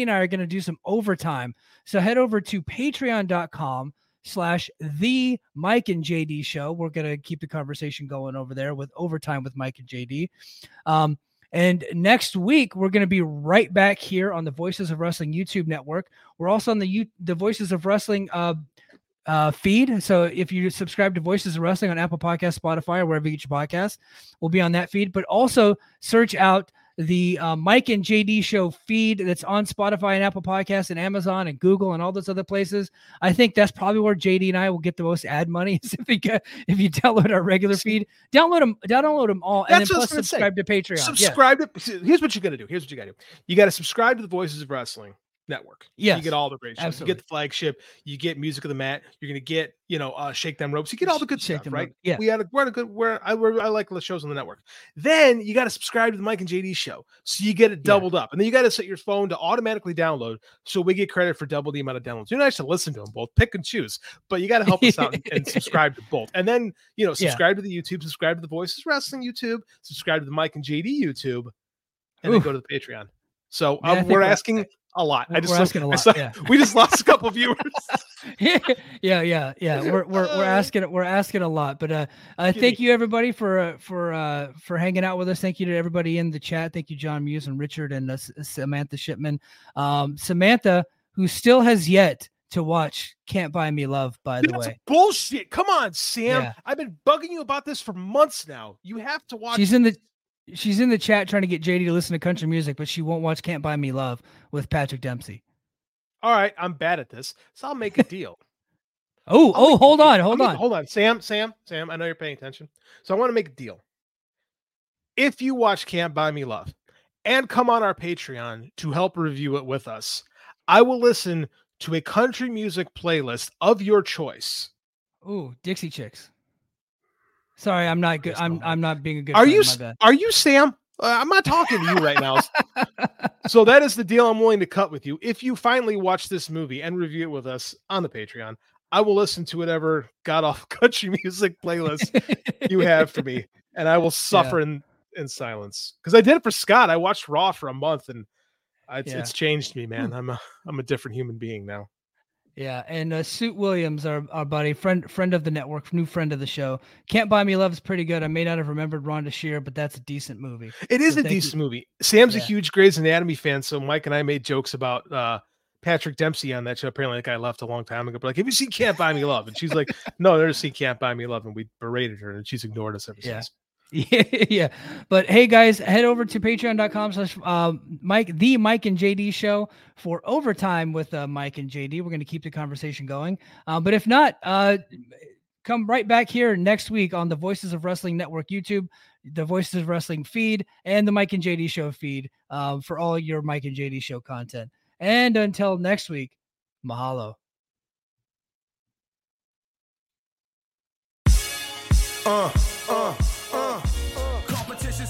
and I are going to do some overtime. So head over to patreon.com/the Mike and JD Show. We're going to keep the conversation going over there with overtime with Mike and JD. And next week, we're going to be right back here on the Voices of Wrestling YouTube network. We're also on the Voices of Wrestling feed. So if you subscribe to Voices of Wrestling on Apple Podcasts, Spotify, or wherever you get your podcasts, we'll be on that feed. But also search out the Mike and JD Show feed that's on Spotify and Apple Podcasts and Amazon and Google and all those other places. I think that's probably where JD and I will get the most ad money. If you download our regular feed, download them all, and then plus subscribe to Patreon. Here's what you got to do. You got to subscribe to the Voices of Wrestling network. Yeah, you get all the great shows. You get the flagship, you get Music of the Mat, you're going to get Shake Them Ropes, you get all the good stuff, right? Yeah, I like the shows on the network. Then you got to subscribe to the Mike and JD Show, so you get it doubled up, and then you got to set your phone to automatically download, so we get credit for double the amount of downloads. You're not actually listen to them both, pick and choose, but you got to help us out and subscribe to both, and then subscribe to the YouTube, subscribe to the Voices Wrestling YouTube, subscribe to the Mike and JD YouTube, and then go to the Patreon. So we're asking. A lot. We just lost a couple of viewers. Yeah. We're asking a lot, but thank you everybody for hanging out with us. Thank you to everybody in the chat. Thank you, John Muse and Richard and Samantha Shipman. Samantha, who still has yet to watch Can't Buy Me Love, by the way. That's bullshit. Come on, Sam. Yeah. I've been bugging you about this for months now. You have to watch. She's in the chat trying to get JD to listen to country music, but she won't watch Can't Buy Me Love with Patrick Dempsey. All right, I'm bad at this, so I'll make a deal. Hold on. Sam, I know you're paying attention. So I want to make a deal. If you watch Can't Buy Me Love and come on our Patreon to help review it with us, I will listen to a country music playlist of your choice. Ooh, Dixie Chicks. Sorry, I'm not good. I'm not being a good. Are you Sam? I'm not talking to you right now. So that is the deal I'm willing to cut with you. If you finally watch this movie and review it with us on the Patreon, I will listen to whatever god awful country music playlist you have for me, and I will suffer in silence. Because I did it for Scott. I watched Raw for a month, and it's changed me, man. I'm a different human being now. Yeah, and Suit Williams, our buddy, friend of the network, new friend of the show. Can't Buy Me Love is pretty good. I may not have remembered Rhonda Shear, but that's a decent movie. It is a decent movie. Sam's a huge Grey's Anatomy fan, so Mike and I made jokes about Patrick Dempsey on that show. Apparently, that guy left a long time ago. But like, have you seen Can't Buy Me Love? And she's like, no, I've never seen Can't Buy Me Love. And we berated her, and she's ignored us ever since. Yeah. But hey guys, head over to patreon.com/Mike and JD Show for overtime with Mike and JD. We're going to keep the conversation going. But if not, come right back here next week on the Voices of Wrestling Network YouTube, the Voices of Wrestling feed, and the Mike and JD Show feed for all your Mike and JD Show content. And until next week, mahalo.